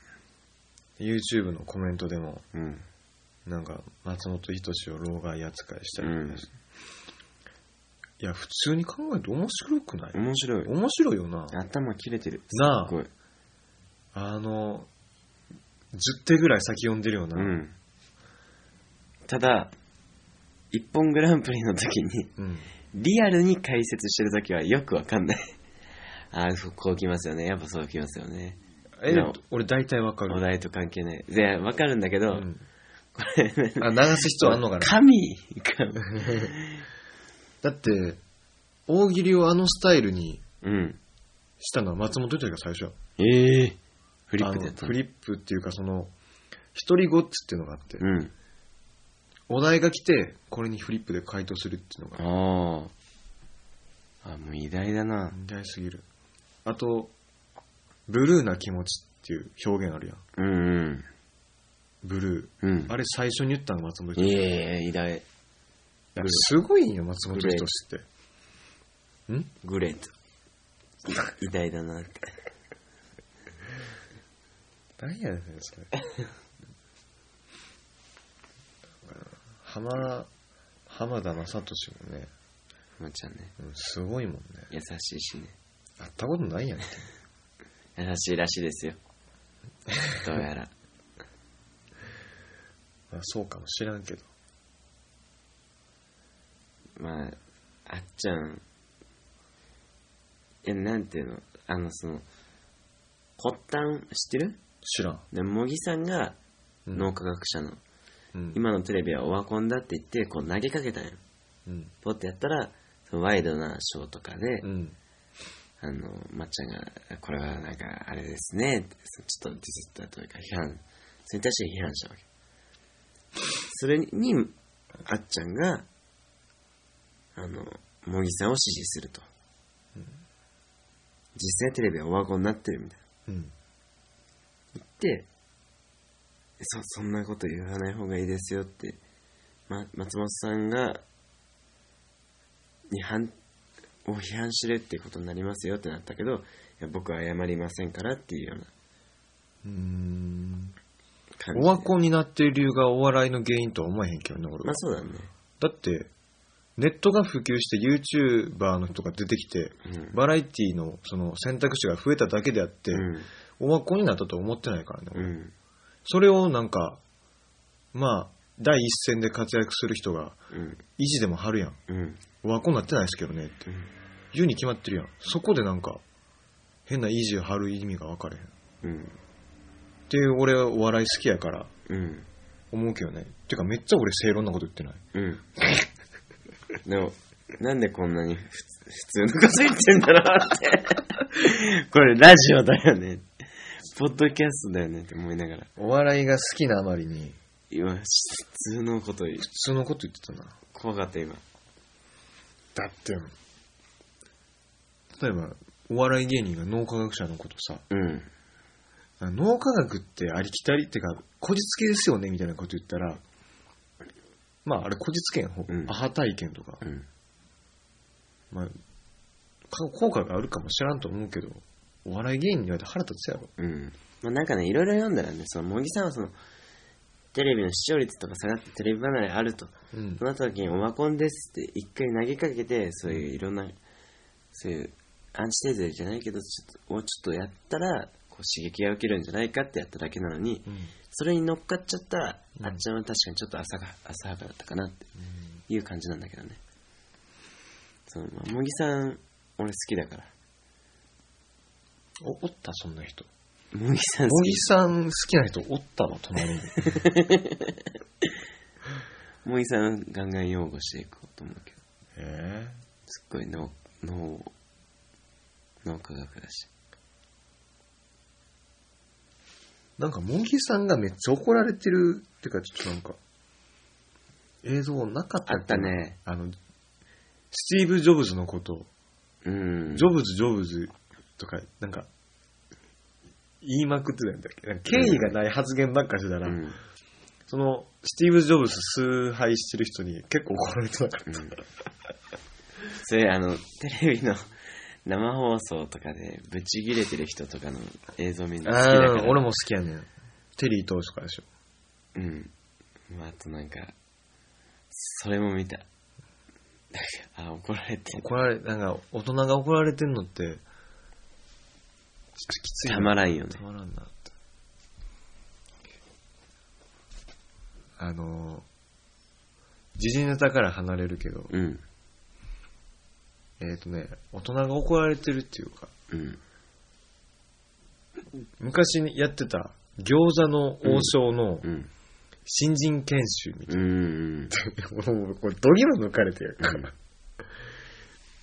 YouTube のコメントでも、うん、なんか松本人志を老害扱いしたりとかして。うん、いや普通に考えると面白くない？面白い。面白いよな。頭切れてる。なあ。すごい。10手ぐらい先読んでるよな。うん。ただ一本グランプリの時に、うん、リアルに解説してる時はよくわかんない。あ、こうきますよね。やっぱそうきますよね。俺大体わかる。お題と関係ない。でわかるんだけど、うん、これ流す必要あんのかな。神。だって大喜利をあのスタイルにしたのは松本人志が最初や。フリップでやった。フリップっていうかその一人ごっつっていうのがあって、うん、お題が来てこれにフリップで回答するっていうのがあもう偉大だな。偉大すぎる。あとブルーな気持ちっていう表現あるやん、うんうん、ブルー、うん、あれ最初に言ったの松本人志。偉大。すごいよ松本人志って。んグレート偉大だなって。何やねんそれ。浜田雅功もね、浜ちゃんね、うん、すごいもんね。優しいしね。会ったことないやん。優しいらしいですよ。どうやら。まあそうかもしらんけど、まあ、あっちゃん、なんていうの、その発端知ってる？知らん。で茂木さんが脳科学者の、うん、今のテレビはオワコンだって言ってこう投げかけたんや、うん、ポッてやったらそのワイドなショーとかで、うん、まっちゃんがこれはなんかあれですねちょっとディスったというか批判、それに対して批判したわけ。それにあっちゃんが茂木さんを支持すると、うん、実際テレビはオワコンになってるみたいな、うん、言ってそんなこと言わない方がいいですよって、松本さんが批判してるっていうことになりますよってなったけど、いや僕は謝りませんからっていうような感じ。オワコンになっている理由がお笑いの原因とは思えへんけどね俺は。まあそうだね。だってネットが普及して YouTuber の人が出てきて、うん、バラエティのその選択肢が増えただけであって、うん、オワコンになったとは思ってないからね、うん、それをなんかまあ第一線で活躍する人が意地でも張るやん、うん、オワコンになってないですけどねって、うん、言うに決まってるやん。そこでなんか変な意地を張る意味が分かれへん、うん、っていう俺はお笑い好きやから思うけどね、うん、てかめっちゃ俺正論なこと言ってない、うん、でもなんでこんなに普通のこと言ってんだろうってこれラジオだよねポッドキャストだよねって思いながら、お笑いが好きなあまりに今普通のこと言う、普通のこと言ってたな。怖かった今。だって例えばお笑い芸人が脳科学者のことさ、うん、脳科学ってありきたりってかこじつけですよねみたいなこと言ったら、まああれこじつけん方、うん、アハ体験とか、うん、まあ効果があるかもしらんと思うけど、お笑い芸人に言われて腹立つやろ。うん。まあなんかねいろいろ読んだらね、その茂木さんはそのテレビの視聴率とか下がってテレビ離れあると、うん、その時にオワコンですって一回投げかけて、そういういろんな、うん、そういうアンチテーゼじゃないけどちょっとやったらこう刺激が受けるんじゃないかってやっただけなのに、うん、それに乗っかっちゃったら、うん、あっちゃんは確かにちょっと浅はかだったかなっていう感じなんだけどね。そう、まあ、茂木さん俺好きだから。おったそんな人。茂木さん好き。茂木さん好きな人おったの隣に。茂木さんガンガン擁護していこうと思うけど。すっごい脳科学だし。なんか茂木さんがめっちゃ怒られてるってか、ちょっとなんか映像なかったっけ。あったね。スティーブ・ジョブズのこと。うん。ジョブズとかなんか。言いまくってたんだっけ。なんか敬意がない発言ばっかしてたら、うん、そのスティーブ・ジョブズ崇拝してる人に結構怒られてなかった、うん、それテレビの生放送とかでブチギレてる人とかの映像見るの好きだから。俺も好きやねん。テリー投手からでしょ。うん、まあ、あとなんかそれも見た。あ、怒られてなんか大人が怒られてんのってちょっときつい。たまらんよね。たまらんなって。時事ネタから離れるけど、うん、大人が怒られてるっていうか、うん、昔やってた餃子の王将の新人研修みたいな、うんうん、もうこれドギロ抜かれてるから、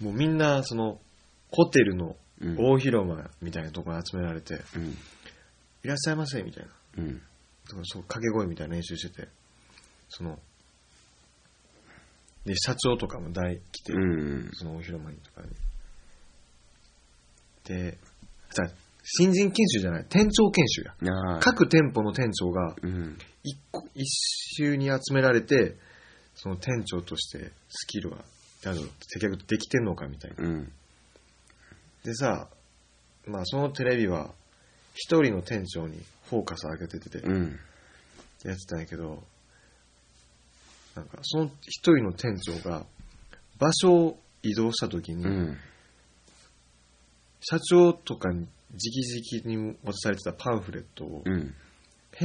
うん、もうみんなそのホテルの大広間みたいなところに集められて、うん、いらっしゃいませみたいな、うん、そう掛け声みたいな練習してて、そので社長とかも来て、うん、その大広間にとかにで、新人研修じゃない店長研修や。各店舗の店長が一周に集められて、その店長としてスキルは接客できてんのかみたいな、うん、でさ、まあそのテレビは一人の店長にフォーカスを上げてて、うん、やってたんやけど、なんかその一人の店長が場所を移動した時に、うん、社長とかに直々に渡されてたパンフレットを部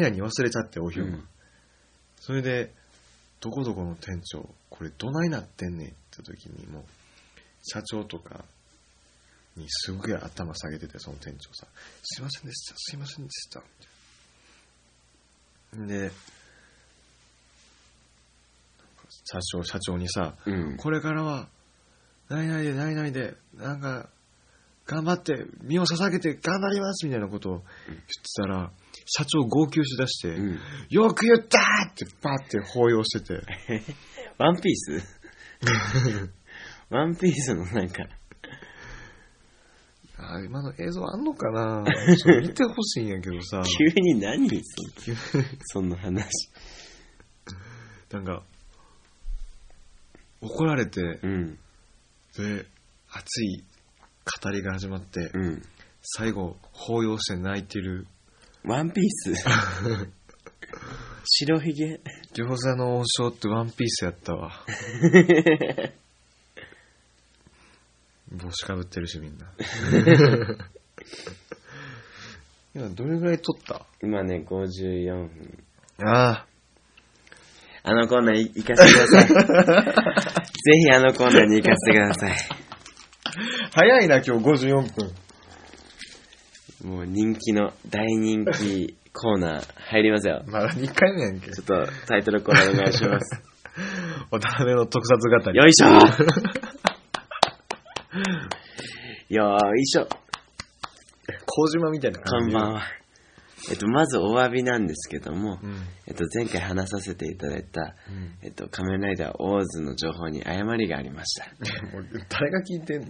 屋に忘れちゃって、お昼間、うん、それでどこどこの店長これどないなってんねんって時に、もう社長とかにすごい頭下げてて、その店長さ、すいませんでした、すいませんでしたみたいな。で、社長にさ、うん、これからは何々で何々でなんか頑張って身を捧げて頑張りますみたいなことを言ってたら、社長号泣しだして、うん、よく言ったーってバーって抱擁しててワンピースワンピースのなんか今の映像あんのかな見てほしいんやけどさ急に何そんな話なんか怒られて、うん、で熱い語りが始まって、うん、最後抱擁して泣いてるワンピース白ひげ餃子の王将ってワンピースやったわ帽子かぶってるしみんな今どれぐらい撮った？今ね、54分。ああ。あのコーナー行かせてください。ぜひあのコーナーに行かせてください。早いな、今日54分。もう人気の、大人気コーナー入りますよ。まだ2回目やんけ。ちょっとタイトルコーナーお願いします。おための特撮語り。よいしょよいしょ。小島みたいな感じ。こんばんは。まずお詫びなんですけども、前回話させていただいた、仮面ライダーオーズの情報に誤りがありました。誰が聞いてんの？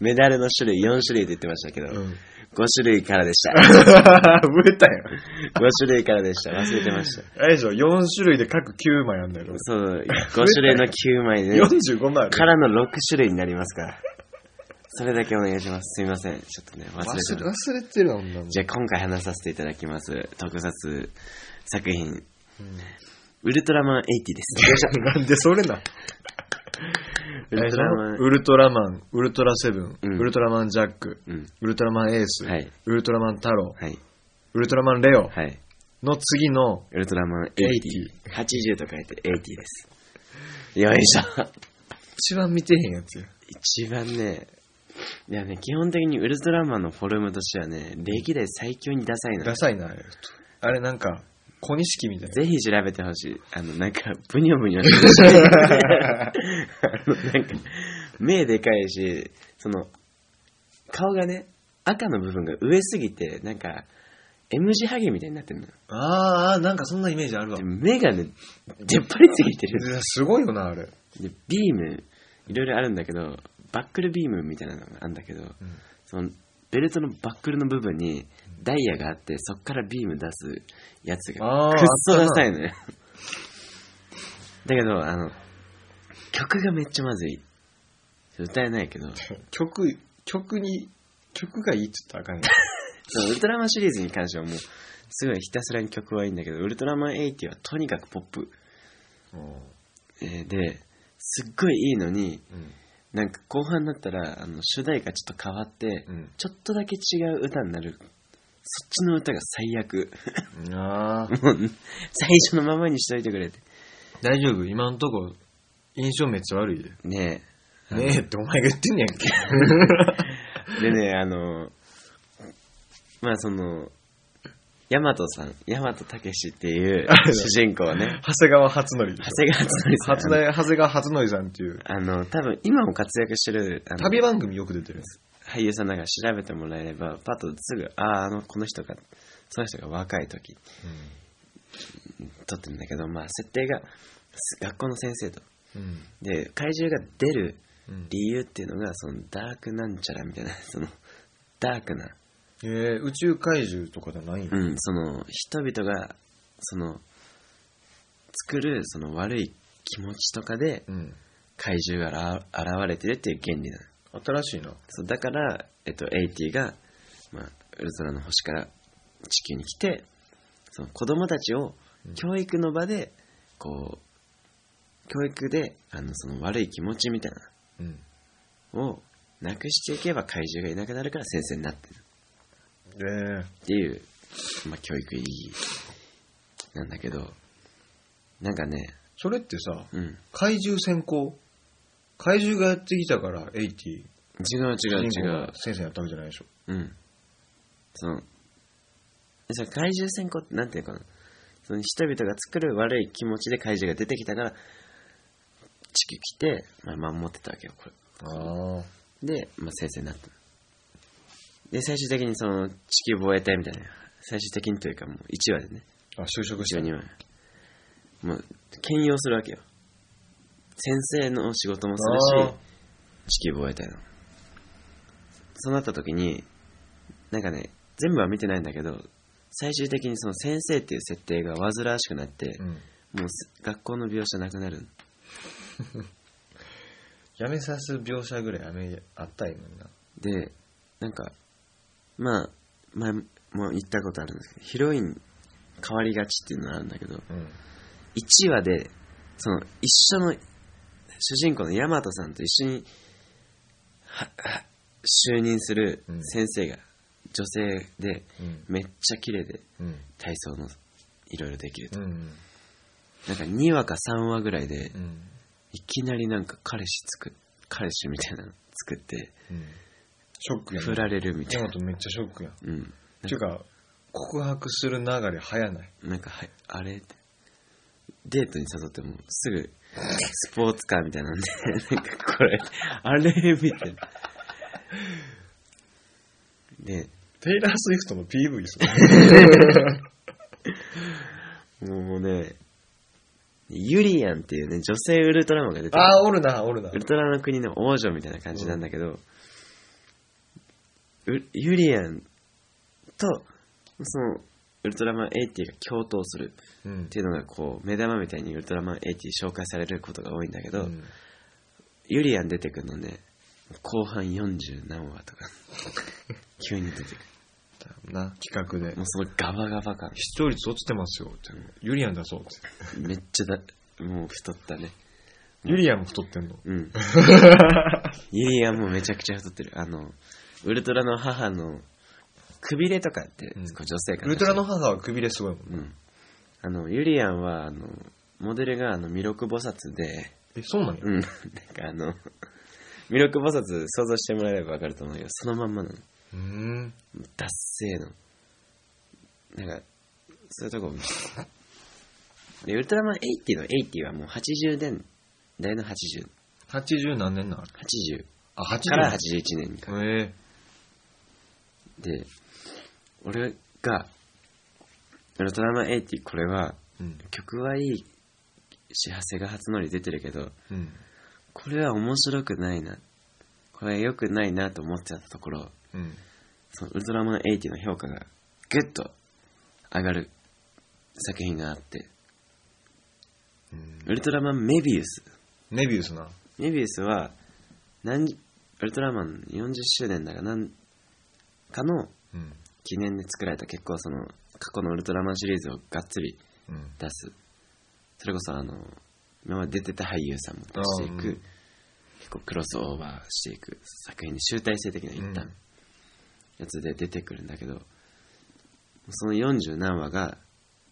メダルの種類4種類って言ってましたけど、5種類からでした。ぶれたよ。5種類からでした。忘れてました。あれでしょ、4種類で各9枚あんだよ。そう、5種類の9枚で、45枚からの6種類になりますから。それだけお願いします。すいません。ちょっとね、忘れてるもんだもん。じゃあ今回話させていただきます。特撮作品。ウルトラマン80です。なんでそれな。ウルトラマン、ウルトラセブン、ウルトラマンジャック、ウルトラマンエース、はい、ウルトラマン太郎、はい、ウルトラマンレオの次のウルトラマン80、80と書いて80です。よいしょ。一番見てへんやつ。一番ね。いやね、基本的にウルトラマンのフォルムとしてはね、歴代最強にダサいな。ダサいな、あれなんか、小錦みたいな。ぜひ調べてほしい。なんか、ブニョブニョしてる。なんか、目でかいし、顔がね、赤の部分が上すぎて、なんか、M 字ハゲみたいになってるの。あー、なんかそんなイメージあるわ。目がね、出っ張りすぎてる。すごいよな、あれ。で、ビーム、いろいろあるんだけど、バックルビームみたいなのがあるんだけど、そのベルトのバックルの部分にダイヤがあって、そっからビーム出すやつがくっそダサいのよ。だけど曲がめっちゃまずい。歌えないけど曲がいいっつったらあかんね。ウルトラマンシリーズに関してはもうすごいひたすらに曲はいいんだけど、ウルトラマン80はとにかくポップですっごいいいのに、なんか後半になったら主題がちょっと変わって、ちょっとだけ違う歌になる。そっちの歌が最悪。もう最初のままにしといてくれて。大丈夫？今のとこ印象めっちゃ悪いで。ねえねえってお前が言ってんねやんけ。でね、まあヤマトさん、ヤマトタケシっていう主人公ね。長谷川初典。長谷川初典さんっていう。多分今も活躍してる。旅番組よく出てるんです。俳優さんなんか調べてもらえれば、パッとすぐ、この人が、その人が若い時、撮ってるんだけど、まあ設定が学校の先生と。で、怪獣が出る理由っていうのが、ダークなんちゃらみたいな、ダークな、宇宙怪獣とかじゃないの？人々が作る悪い気持ちとかで、怪獣が現れてるっていう原理なの。新しいな。そうだから80が、まあ、ウルトラの星から地球に来て、子供たちを教育の場でこう教育で悪い気持ちみたいなのをなくしていけば怪獣がいなくなるから先生になってる。っていう、まあ、教育意義なんだけど、なんかね、それってさ、怪獣先行、怪獣がやってきたから80、違う先生やったわけじゃないでしょ。その怪獣先行ってなんていうかな、人々が作る悪い気持ちで怪獣が出てきたから地球来て、まあ、守ってたわけよ、これ。で、まあ、先生になった。で、最終的に地球防衛隊みたいな、最終的にというかもう1話でね。あ、就職した。1話、2話。もう、兼用するわけよ。先生の仕事もするし、地球防衛隊の。そうなった時に、なんかね、全部は見てないんだけど、最終的に先生っていう設定が煩わしくなって、もう学校の描写なくなる。やめさす描写ぐらいあったいのにな。で、なんか、まあ、前も言ったことあるんですけど、ヒロイン変わりがちっていうのがあるんだけど、1話で一緒の主人公のヤマトさんと一緒に就任する先生が女性で、うん、めっちゃ綺麗で、うん、体操のいろいろできると、うん、なんか2話か3話ぐらいで、うん、いきなりなんか彼氏みたいなの作って、うん、ショックやね、振られるみたいな。めっちゃショックやん、うん、ていうか告白する流れ早ない？なんかあれデートに誘ってもすぐスポーツカーみたいなんでなんかこれあれみたいなでテイラー・スウィフトの PV ですねもうねユリアンっていうね女性ウルトラマンが出てる。あーおるな。ウルトラの国の王女みたいな感じなんだけど、うん、ユリアンとそのウルトラマン80が共闘するっていうのがこう目玉みたいにウルトラマン80紹介されることが多いんだけど、うん、ユリアン出てくるのね後半40何話とか急に出てくるな企画でもうそのガバガバ感視聴率落ちてますよってユリアン出そうってめっちゃもう太ったね。ユリアンも太ってんの？うんユリアンもめちゃくちゃ太ってる。あのウルトラの母のくびれとかって、うん、女性からウルトラの母はくびれすごいもん、うん、あのユリアンはあのモデルがあの弥勒菩薩で。え、そうなんや、うん、なんかあの弥勒菩薩想像してもらえれば分かると思うけどそのまんまなの。うーん、ダッセーのなんかそういうとこでウルトラマン80の80はもう80年代の80 80何年なの？80から81年か。へえ。で俺がウルトラマン80これは、うん、曲はいいし長谷川初典出てるけど、うん、これは面白くないなこれは良くないなと思ってたところ、うん、そのウルトラマン80の評価がグッと上がる作品があって、うん、ウルトラマンメビウスはウルトラマン40周年だかなんかの記念で作られた結構その過去のウルトラマンシリーズをがっつり出す、うん、それこそあの今まで出てた俳優さんも出していく、うん、結構クロスオーバーしていく作品に集大成的な一旦、うん、やつで出てくるんだけどその40何話が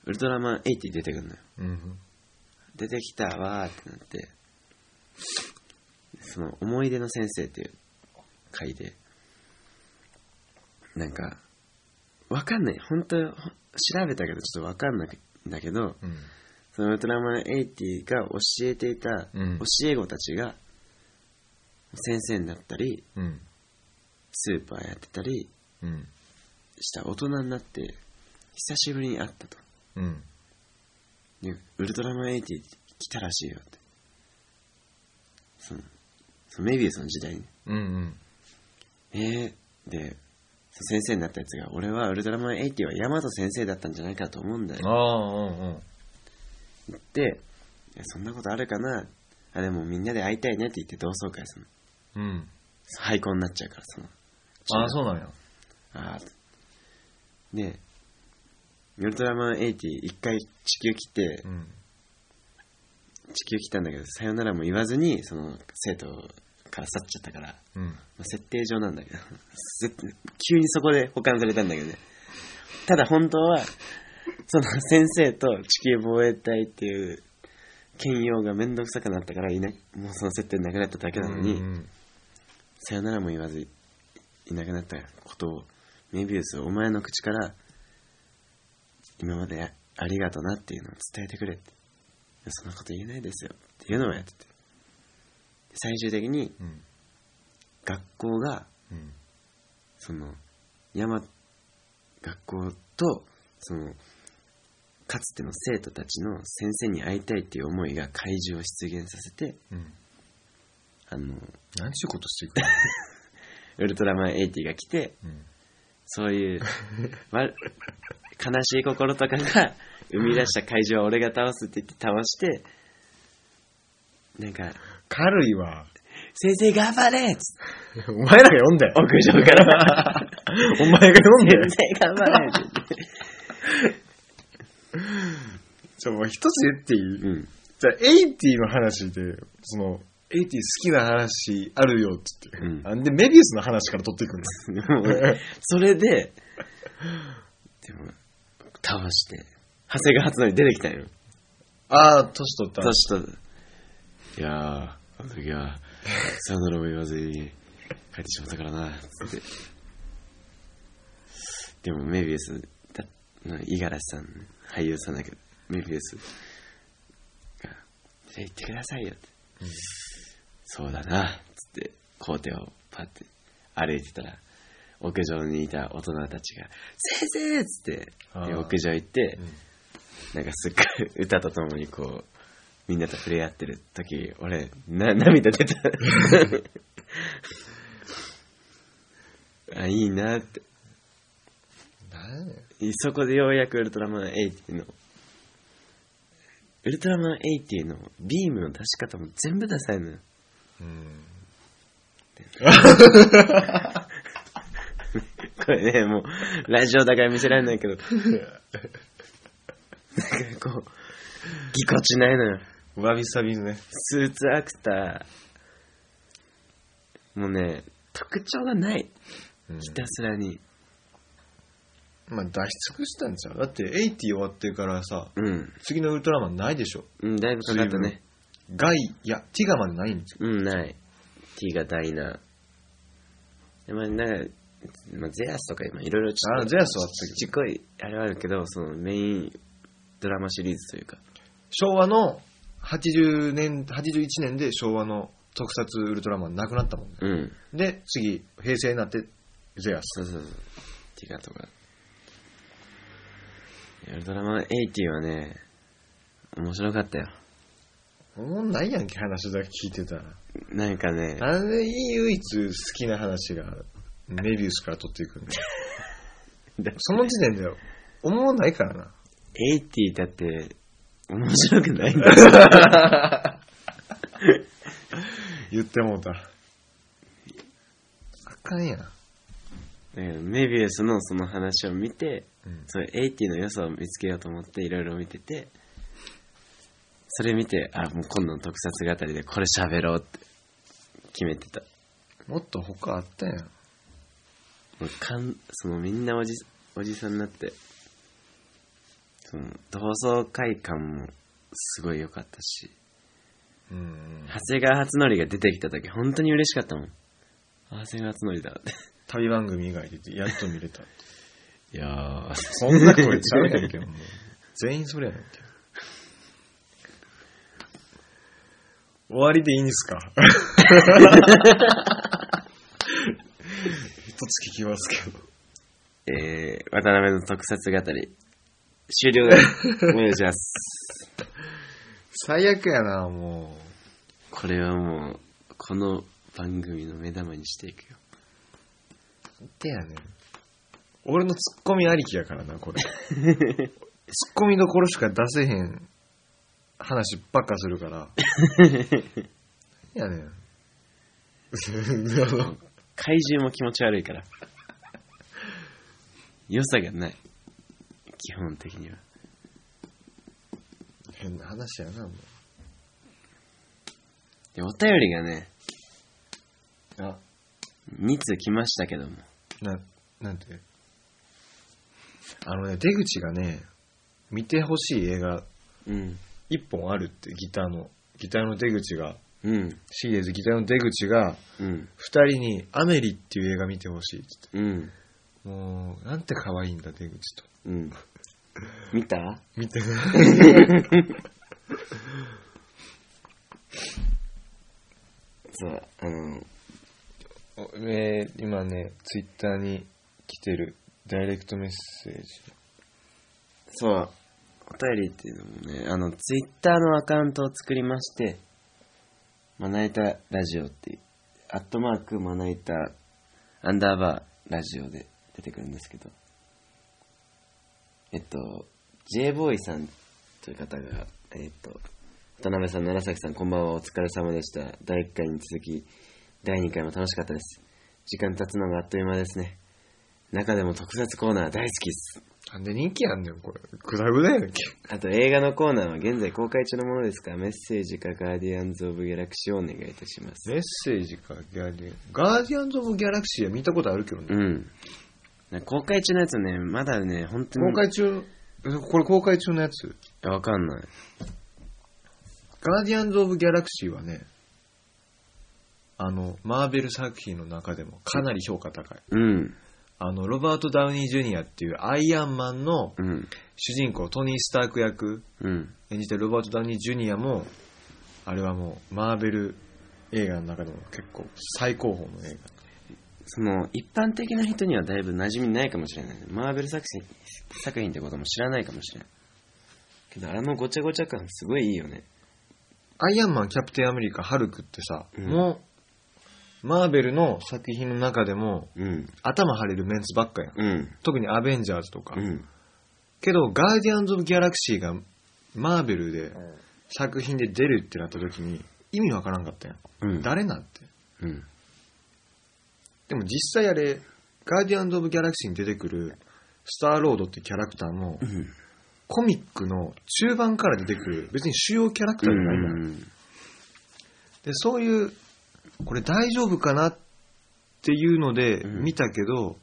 ウルトラマン80出てくるのよ、うん、出てきたわーってなってその思い出の先生っていう回でなんかわかんない本当調べたけどちょっとわかんないんだけど、うん、そのウルトラマン80が教えていた教え子たちが先生になったり、うん、スーパーやってたりした大人になって久しぶりに会ったと、うん、でウルトラマン80来たらしいよってそのメビウスの時代に、うんうん、で先生になったやつが俺はウルトラマン80はヤマト先生だったんじゃないかと思うんだよ。ああ、うん、でそんなことあるかなあでもみんなで会いたいねって言って同窓会するの、うん、廃校になっちゃうからそのああそうなんや。ああでウルトラマン80一回地球来て、うん、地球来たんだけどさよならも言わずにその生徒から去っちゃったから、うんまあ、設定上なんだけど急にそこで保管されたんだけどね。ただ本当はその先生と地球防衛隊っていう兼用がめんどくさくなったからいないもうその設定なくなっただけなのに、うんうん、さよならも言わずいなくなったことをメビウスお前の口から今までありがとなっていうのを伝えてくれってそんなこと言えないですよっていうのをやってて最終的に学校が、うん、その学校とそのかつての生徒たちの先生に会いたいっていう思いが怪獣を出現させて、うん、何しようことしていくのウルトラマン80が来て、うん、そういう悲しい心とかが生み出した怪獣は俺が倒すって言って倒してなんか軽いわ先生頑張れっつってお前らが読んだよ屋上からお前が読んだよ先生頑張れってちょ、もう一つ言っていい？うん。じゃあ、80の話で、その、エイティ好きな話あるよっつって、うん、でメビウスの話から取っていくんですそれででも倒して長谷川初音出てきたんよ。ああ年取った年取った。いやーあの時はさよならも言わずに帰ってしまったからなつってでもメビウスの五十嵐さん俳優さんだけどメビウスが行ってくださいよって、うん、そうだなっつって校庭をパッて歩いてたら屋上にいた大人たちが先生っつって屋上行って、うん、なんかすっごい歌とともにこうみんなと触れ合ってる時俺涙出たあいいなってそこでようやくウルトラマン80のウルトラマン80のビームの出し方も全部ダサいのよ。これねもうラジオだから見せられないけどなんかこうぎこちないのよ。わびさびのねスーツアクターもうね特徴がない、うん、ひたすらにまあ出し尽くしたんちゃう。だって80終わってからさ、うん、次のウルトラマンないでしょ。うんだいぶかかったね。ガイいやティガまでないんですよ。うんないティガダイナでもなんか、まあ、ゼアスとか今いろいろちっちっこいあれはあるけどそのメインドラマシリーズというか昭和の80年81年で昭和の特撮ウルトラマンなくなったもんね、うん、で次平成になってゼアスそうそうそうティガとかウルトラマン80はね面白かったよ。おもんないやんけ話だけ聞いてたらなんかねなんで唯一好きな話がメビウスから取っていくんだよその時点でおもんないからな。80だって面白くないんだ言ってもうたあかんやん。メビウスのその話を見て、うん、それ80の良さを見つけようと思っていろいろ見ててそれ見てあもう今度の特撮語りでこれ喋ろうって決めてた。もっと他あったやん。もうそのみんなおじさんになってその同窓会館もすごい良かったし、うん、長谷川初典が出てきた時本当に嬉しかったもん。長谷川初典だって旅番組以外でやっと見れたいやーそんな声ちゃうやんけもう全員それやねんけ終わりでいいんですか一つ聞きますけど渡辺の特撮語り終了ですお願いします最悪やなもうこれはもうこの番組の目玉にしていくよ。ってやねん俺のツッコミありきやからなこれツッコミどころしか出せへん話ばっかするからいやねん怪獣も気持ち悪いから良さがない基本的には変な話やなもうでお便りがねあ2通来ましたけどもなんてあのね出口がね見てほしい映画、うん、1本あるってギターの出口が、うん、シリーズギターの出口が、うん、2人にアメリっていう映画見てほしいって言って、うん、もうなんて可愛いんだ出口と、うん、見た？見てないそう今ねツイッターに来てるダイレクトメッセージそうお便りっていうのもねツイッターのアカウントを作りましてまな板ラジオってアットマークまな板アンダーバーラジオで出てくるんですけどJ ボーイさんという方が渡辺さん楢崎さんこんばんはお疲れ様でした。第1回に続き第2回も楽しかったです。時間経つのがあっという間ですね。中でも特撮コーナー大好きです。なんで人気なんだよこれ、グダグダやんけ。あと映画のコーナーは現在公開中のものですから、メッセージかガーディアンズオブギャラクシーをお願いいたします。メッセージかガーディアンズオブギャラクシーは見たことあるけどね、うん、公開中のやつね、まだね本当に公開中、これ公開中のやつわかんない。ガーディアンズオブギャラクシーはね、あのマーベル作品の中でもかなり評価高い、うん、あのロバート・ダウニー・ジュニアっていうアイアンマンの主人公、うん、トニー・スターク役、うん、演じてるロバート・ダウニー・ジュニアもあれはもうマーベル映画の中でも結構最高峰の映画。その一般的な人にはだいぶ馴染みないかもしれない、ね、マーベル作品ってことも知らないかもしれないけど、あのごちゃごちゃ感すごいいいよね。アイアンマン、キャプテンアメリカ、ハルクってさ、うん、もうマーベルの作品の中でも、うん、頭張れるメンツばっかやん、うん、特にアベンジャーズとか、うん、けどガーディアンズ・オブ・ギャラクシーがマーベルで作品で出るってなった時に意味わからんかったやん、うん、誰なんて、うん、でも実際あれガーディアンズ・オブ・ギャラクシーに出てくるスターロードってキャラクターも、うん、コミックの中盤から出てくる別に主要キャラクターじゃないから、うんうん、でそういうこれ大丈夫かなっていうので見たけど、うん、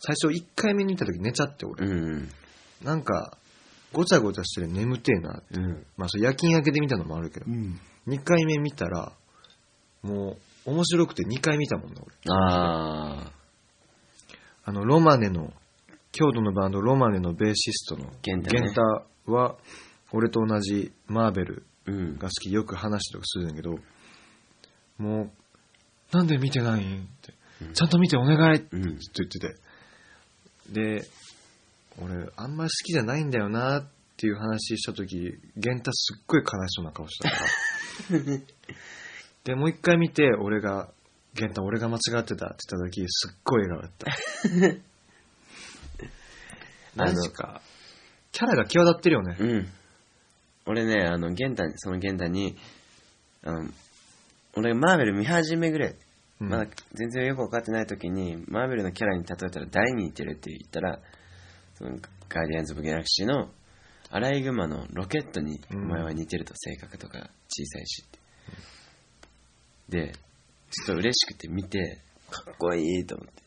最初1回目に見た時寝ちゃって俺、うん、なんかごちゃごちゃしてる眠てえなって、うん、まあそれ夜勤明けで見たのもあるけど、うん、2回目見たらもう面白くて2回見たもんな俺。あのロマネの京都のバンドロマネのベーシストの源太は俺と同じマーベルが好き、うん、よく話とかするんだけど、もうなんで見てないんって、うん、ちゃんと見てお願いって言ってて、うん、で俺あんまり好きじゃないんだよなっていう話した時源太すっごい悲しそうな顔したからでもう一回見て俺が源太俺が間違ってたって言った時すっごい笑ったマジか、キャラが際立ってるよね、うん、俺ねあの源太にあの俺マーベル見始めぐらい、うん、まだ全然よく分かってない時にマーベルのキャラに例えたら誰に似てるって言ったら、そのガーディアンズ・オブ・ギャラクシーのアライグマのロケットにお前は似てると、性格とか小さいしって、うん、でちょっと嬉しくて見てかっこいいと思って、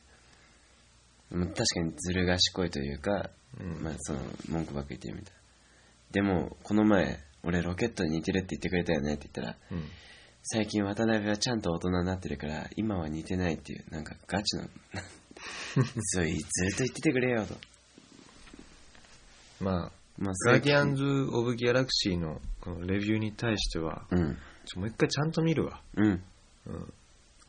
確かにずる賢いというか、うん、まあその文句ばっか言ってるみたい。でもこの前俺ロケットに似てるって言ってくれたよねって言ったら、うん、最近渡辺はちゃんと大人になってるから今は似てないっていう、なんかガチのそう、ずっと言っててくれよとまあガーディアンズ・オブ・ギャラクシー このレビューに対しては、うん、もう一回ちゃんと見るわ、うん、うん、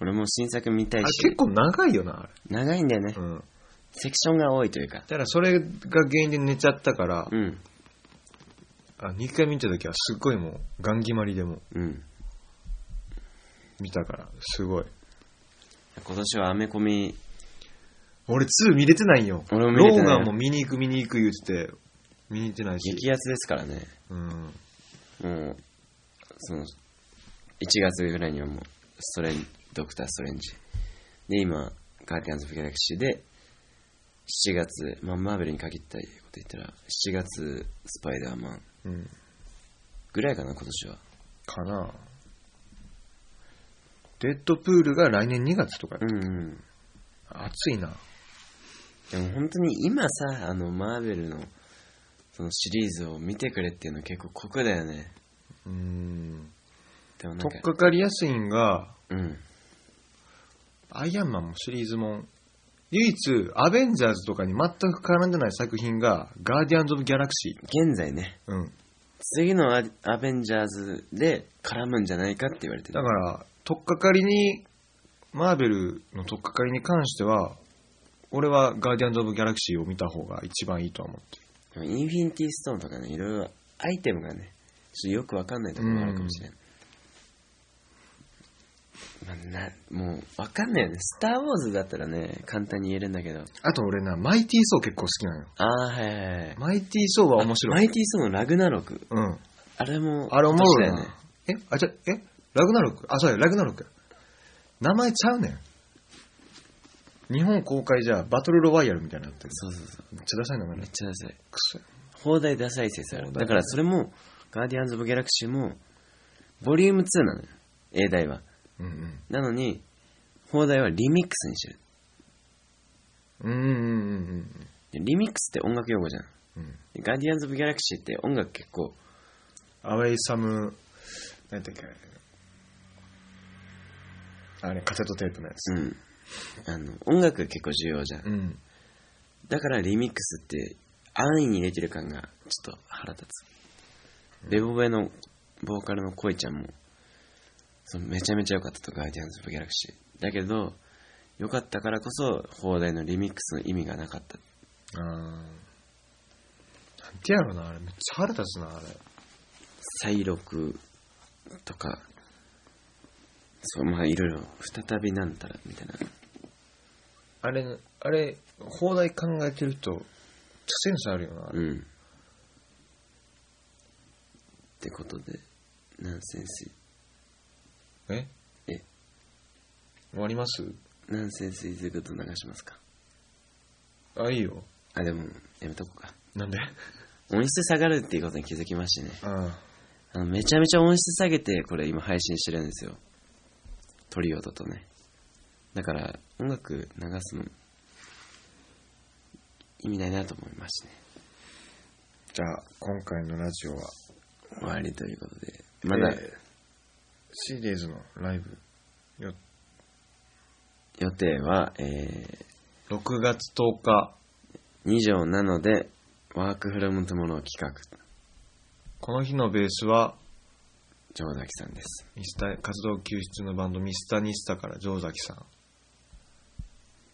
俺も新作見たいし、あ結構長いよな、あれ長いんだよね、うん、セクションが多いというか、だからそれが原因で寝ちゃったから、うん、あ2回見た時はすっごいもうガン決まりでも、うん、見たからすごい。今年はアメコミ俺2見れてないよ。俺も見れてない。ローガンも見に行く言ってて見に行ってないし、激安ですからね、うん、もうその1月ぐらいにはもうドクターストレンジで、今ガーディアンズ・オブ・ギャラクシーで7月、まあ、マーベルに限ったこと言ったら7月スパイダーマンぐらいかな、今年はかな。デッドプールが来年2月とかやった、うんうん、暑いな。でも本当に今さ、あのマーベルのそのシリーズを見てくれっていうの結構酷だよね。でもなんか取っかかりやすいんが、うん、アイアンマンもシリーズもん、唯一アベンジャーズとかに全く絡んでない作品がガーディアンズ・オブ・ギャラクシー、現在ね、うん、次のアベンジャーズで絡むんじゃないかって言われてる。だから取っかかりに、マーベルの取っかかりに関しては俺はガーディアンズ・オブ・ギャラクシーを見た方が一番いいとは思ってる。インフィニティストーンとかね、いろいろアイテムがねちょっとよくわかんないところもあるかもしれない、もうわかんないよね。スター・ウォーズだったらね簡単に言えるんだけど、あと俺なマイティ・ソー結構好きなのよ。ああはいはい、マイティ・ソーは面白い。マイティ・ソーのラグナロク、うん、あれもあれ面白いね。ラグナロク、あ、そうや、ラグナロク名前ちゃうねん。日本公開じゃバトルロワイヤルみたいなのやってる。そうそうそう、めっちゃダサいのがね。めっちゃダサい、くそ放題ダサい説ある。だからそれもガーディアンズ・オブ・ギャラクシーもボリューム2なのよ、英題は、うんうん、なのに放題はリミックスにしてる。リミックスって音楽用語じゃん、うん、ガーディアンズ・オブ・ギャラクシーって音楽結構アウェイサム何て言うかあれカセットテープのやつ、うん、あの音楽が結構重要じゃん、うん、だからリミックスって安易にできる感がちょっと腹立つ、うん、レボベのボーカルの恋ちゃんもそのめちゃめちゃ良かったと、ガーディアンズ・オブ・ギャラクシーだけど良かったからこそ放題のリミックスの意味がなかった。あー、なんてやろな、あれめっちゃ腹立つな。あれ再録とかそう、まあいろいろ再びなんたらみたいな、あれ放題考えてるとちょっとセンスあるよな、うんってことでナンセンスえ終わります。ナンセンスイズグッド流しますか。あ、いいよ。あ、でもやめとこうか。なんで？音質下がるっていうことに気づきましてね。あのめちゃめちゃ音質下げてこれ今配信してるんですよ、トリオだとね。だから音楽流すの意味ないなと思いましてね。じゃあ今回のラジオは終わりということで、まだ、シリーズのライブ予定は、6月10日2条なのでワークフロムトゥモロー企画。この日のベースは城崎さんです。活動休止中のバンドミスタニスタから城崎さん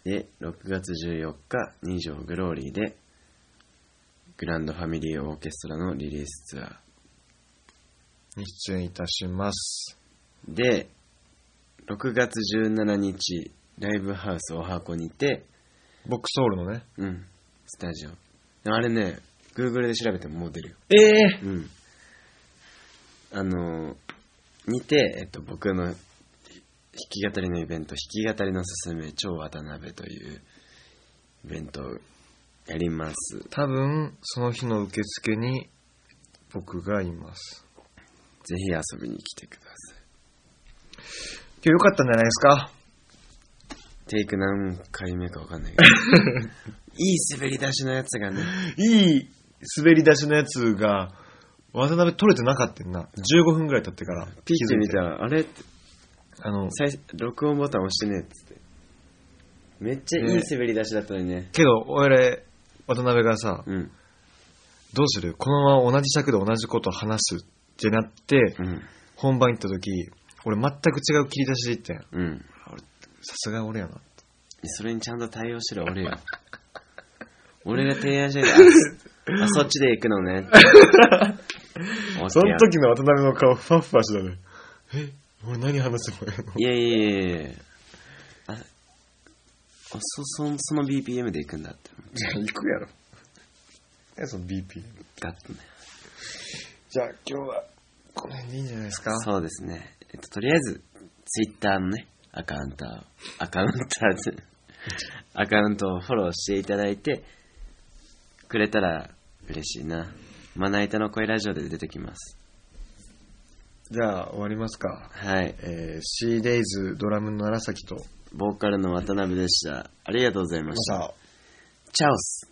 で、6月14日2条グローリーでグランドファミリーオーケストラのリリースツアーに出演いたします。で、6月17日ライブハウスおはこにてボックソールのね、うん、スタジオ。あれね、Google で調べてももう出るよ。うん、にて、僕の弾き語りのイベント、弾き語りのすすめ超渡辺というイベントをやります。多分その日の受付に僕がいます。ぜひ遊びに来てください。今日良かったんじゃないですか。テイク何回目か分かんないけどいい滑り出しのやつがね、いい滑り出しのやつが渡辺取れてなかったんな。15分ぐらい経ってからピッて見たら、あれって録音ボタン押してねっつって、めっちゃいい滑り出しだったのにね。けど俺渡辺がさ、うん、どうするこのまま同じ尺で同じことを話すってなって、うん、本番行った時俺全く違う切り出しでいったやん、うん、さすが俺やな。それにちゃんと対応してる俺や俺が提案してるあ、そっちで行くのねその時の渡辺の顔ファッファしてたね。え、俺何話せばいいの。いやその BPM で行くんだって。じゃあ行くやろえ、その BPM だったね。じゃあ今日はこの辺でいいんじゃないですか。そうですね。とりあえずツイッターのねアカウントをフォローしていただいてくれたら嬉しいな。まな板の声ラジオで出てきます。じゃあ終わりますか。はい、C-Days ドラムの楢崎とボーカルの渡辺でした。ありがとうございました。チャオス。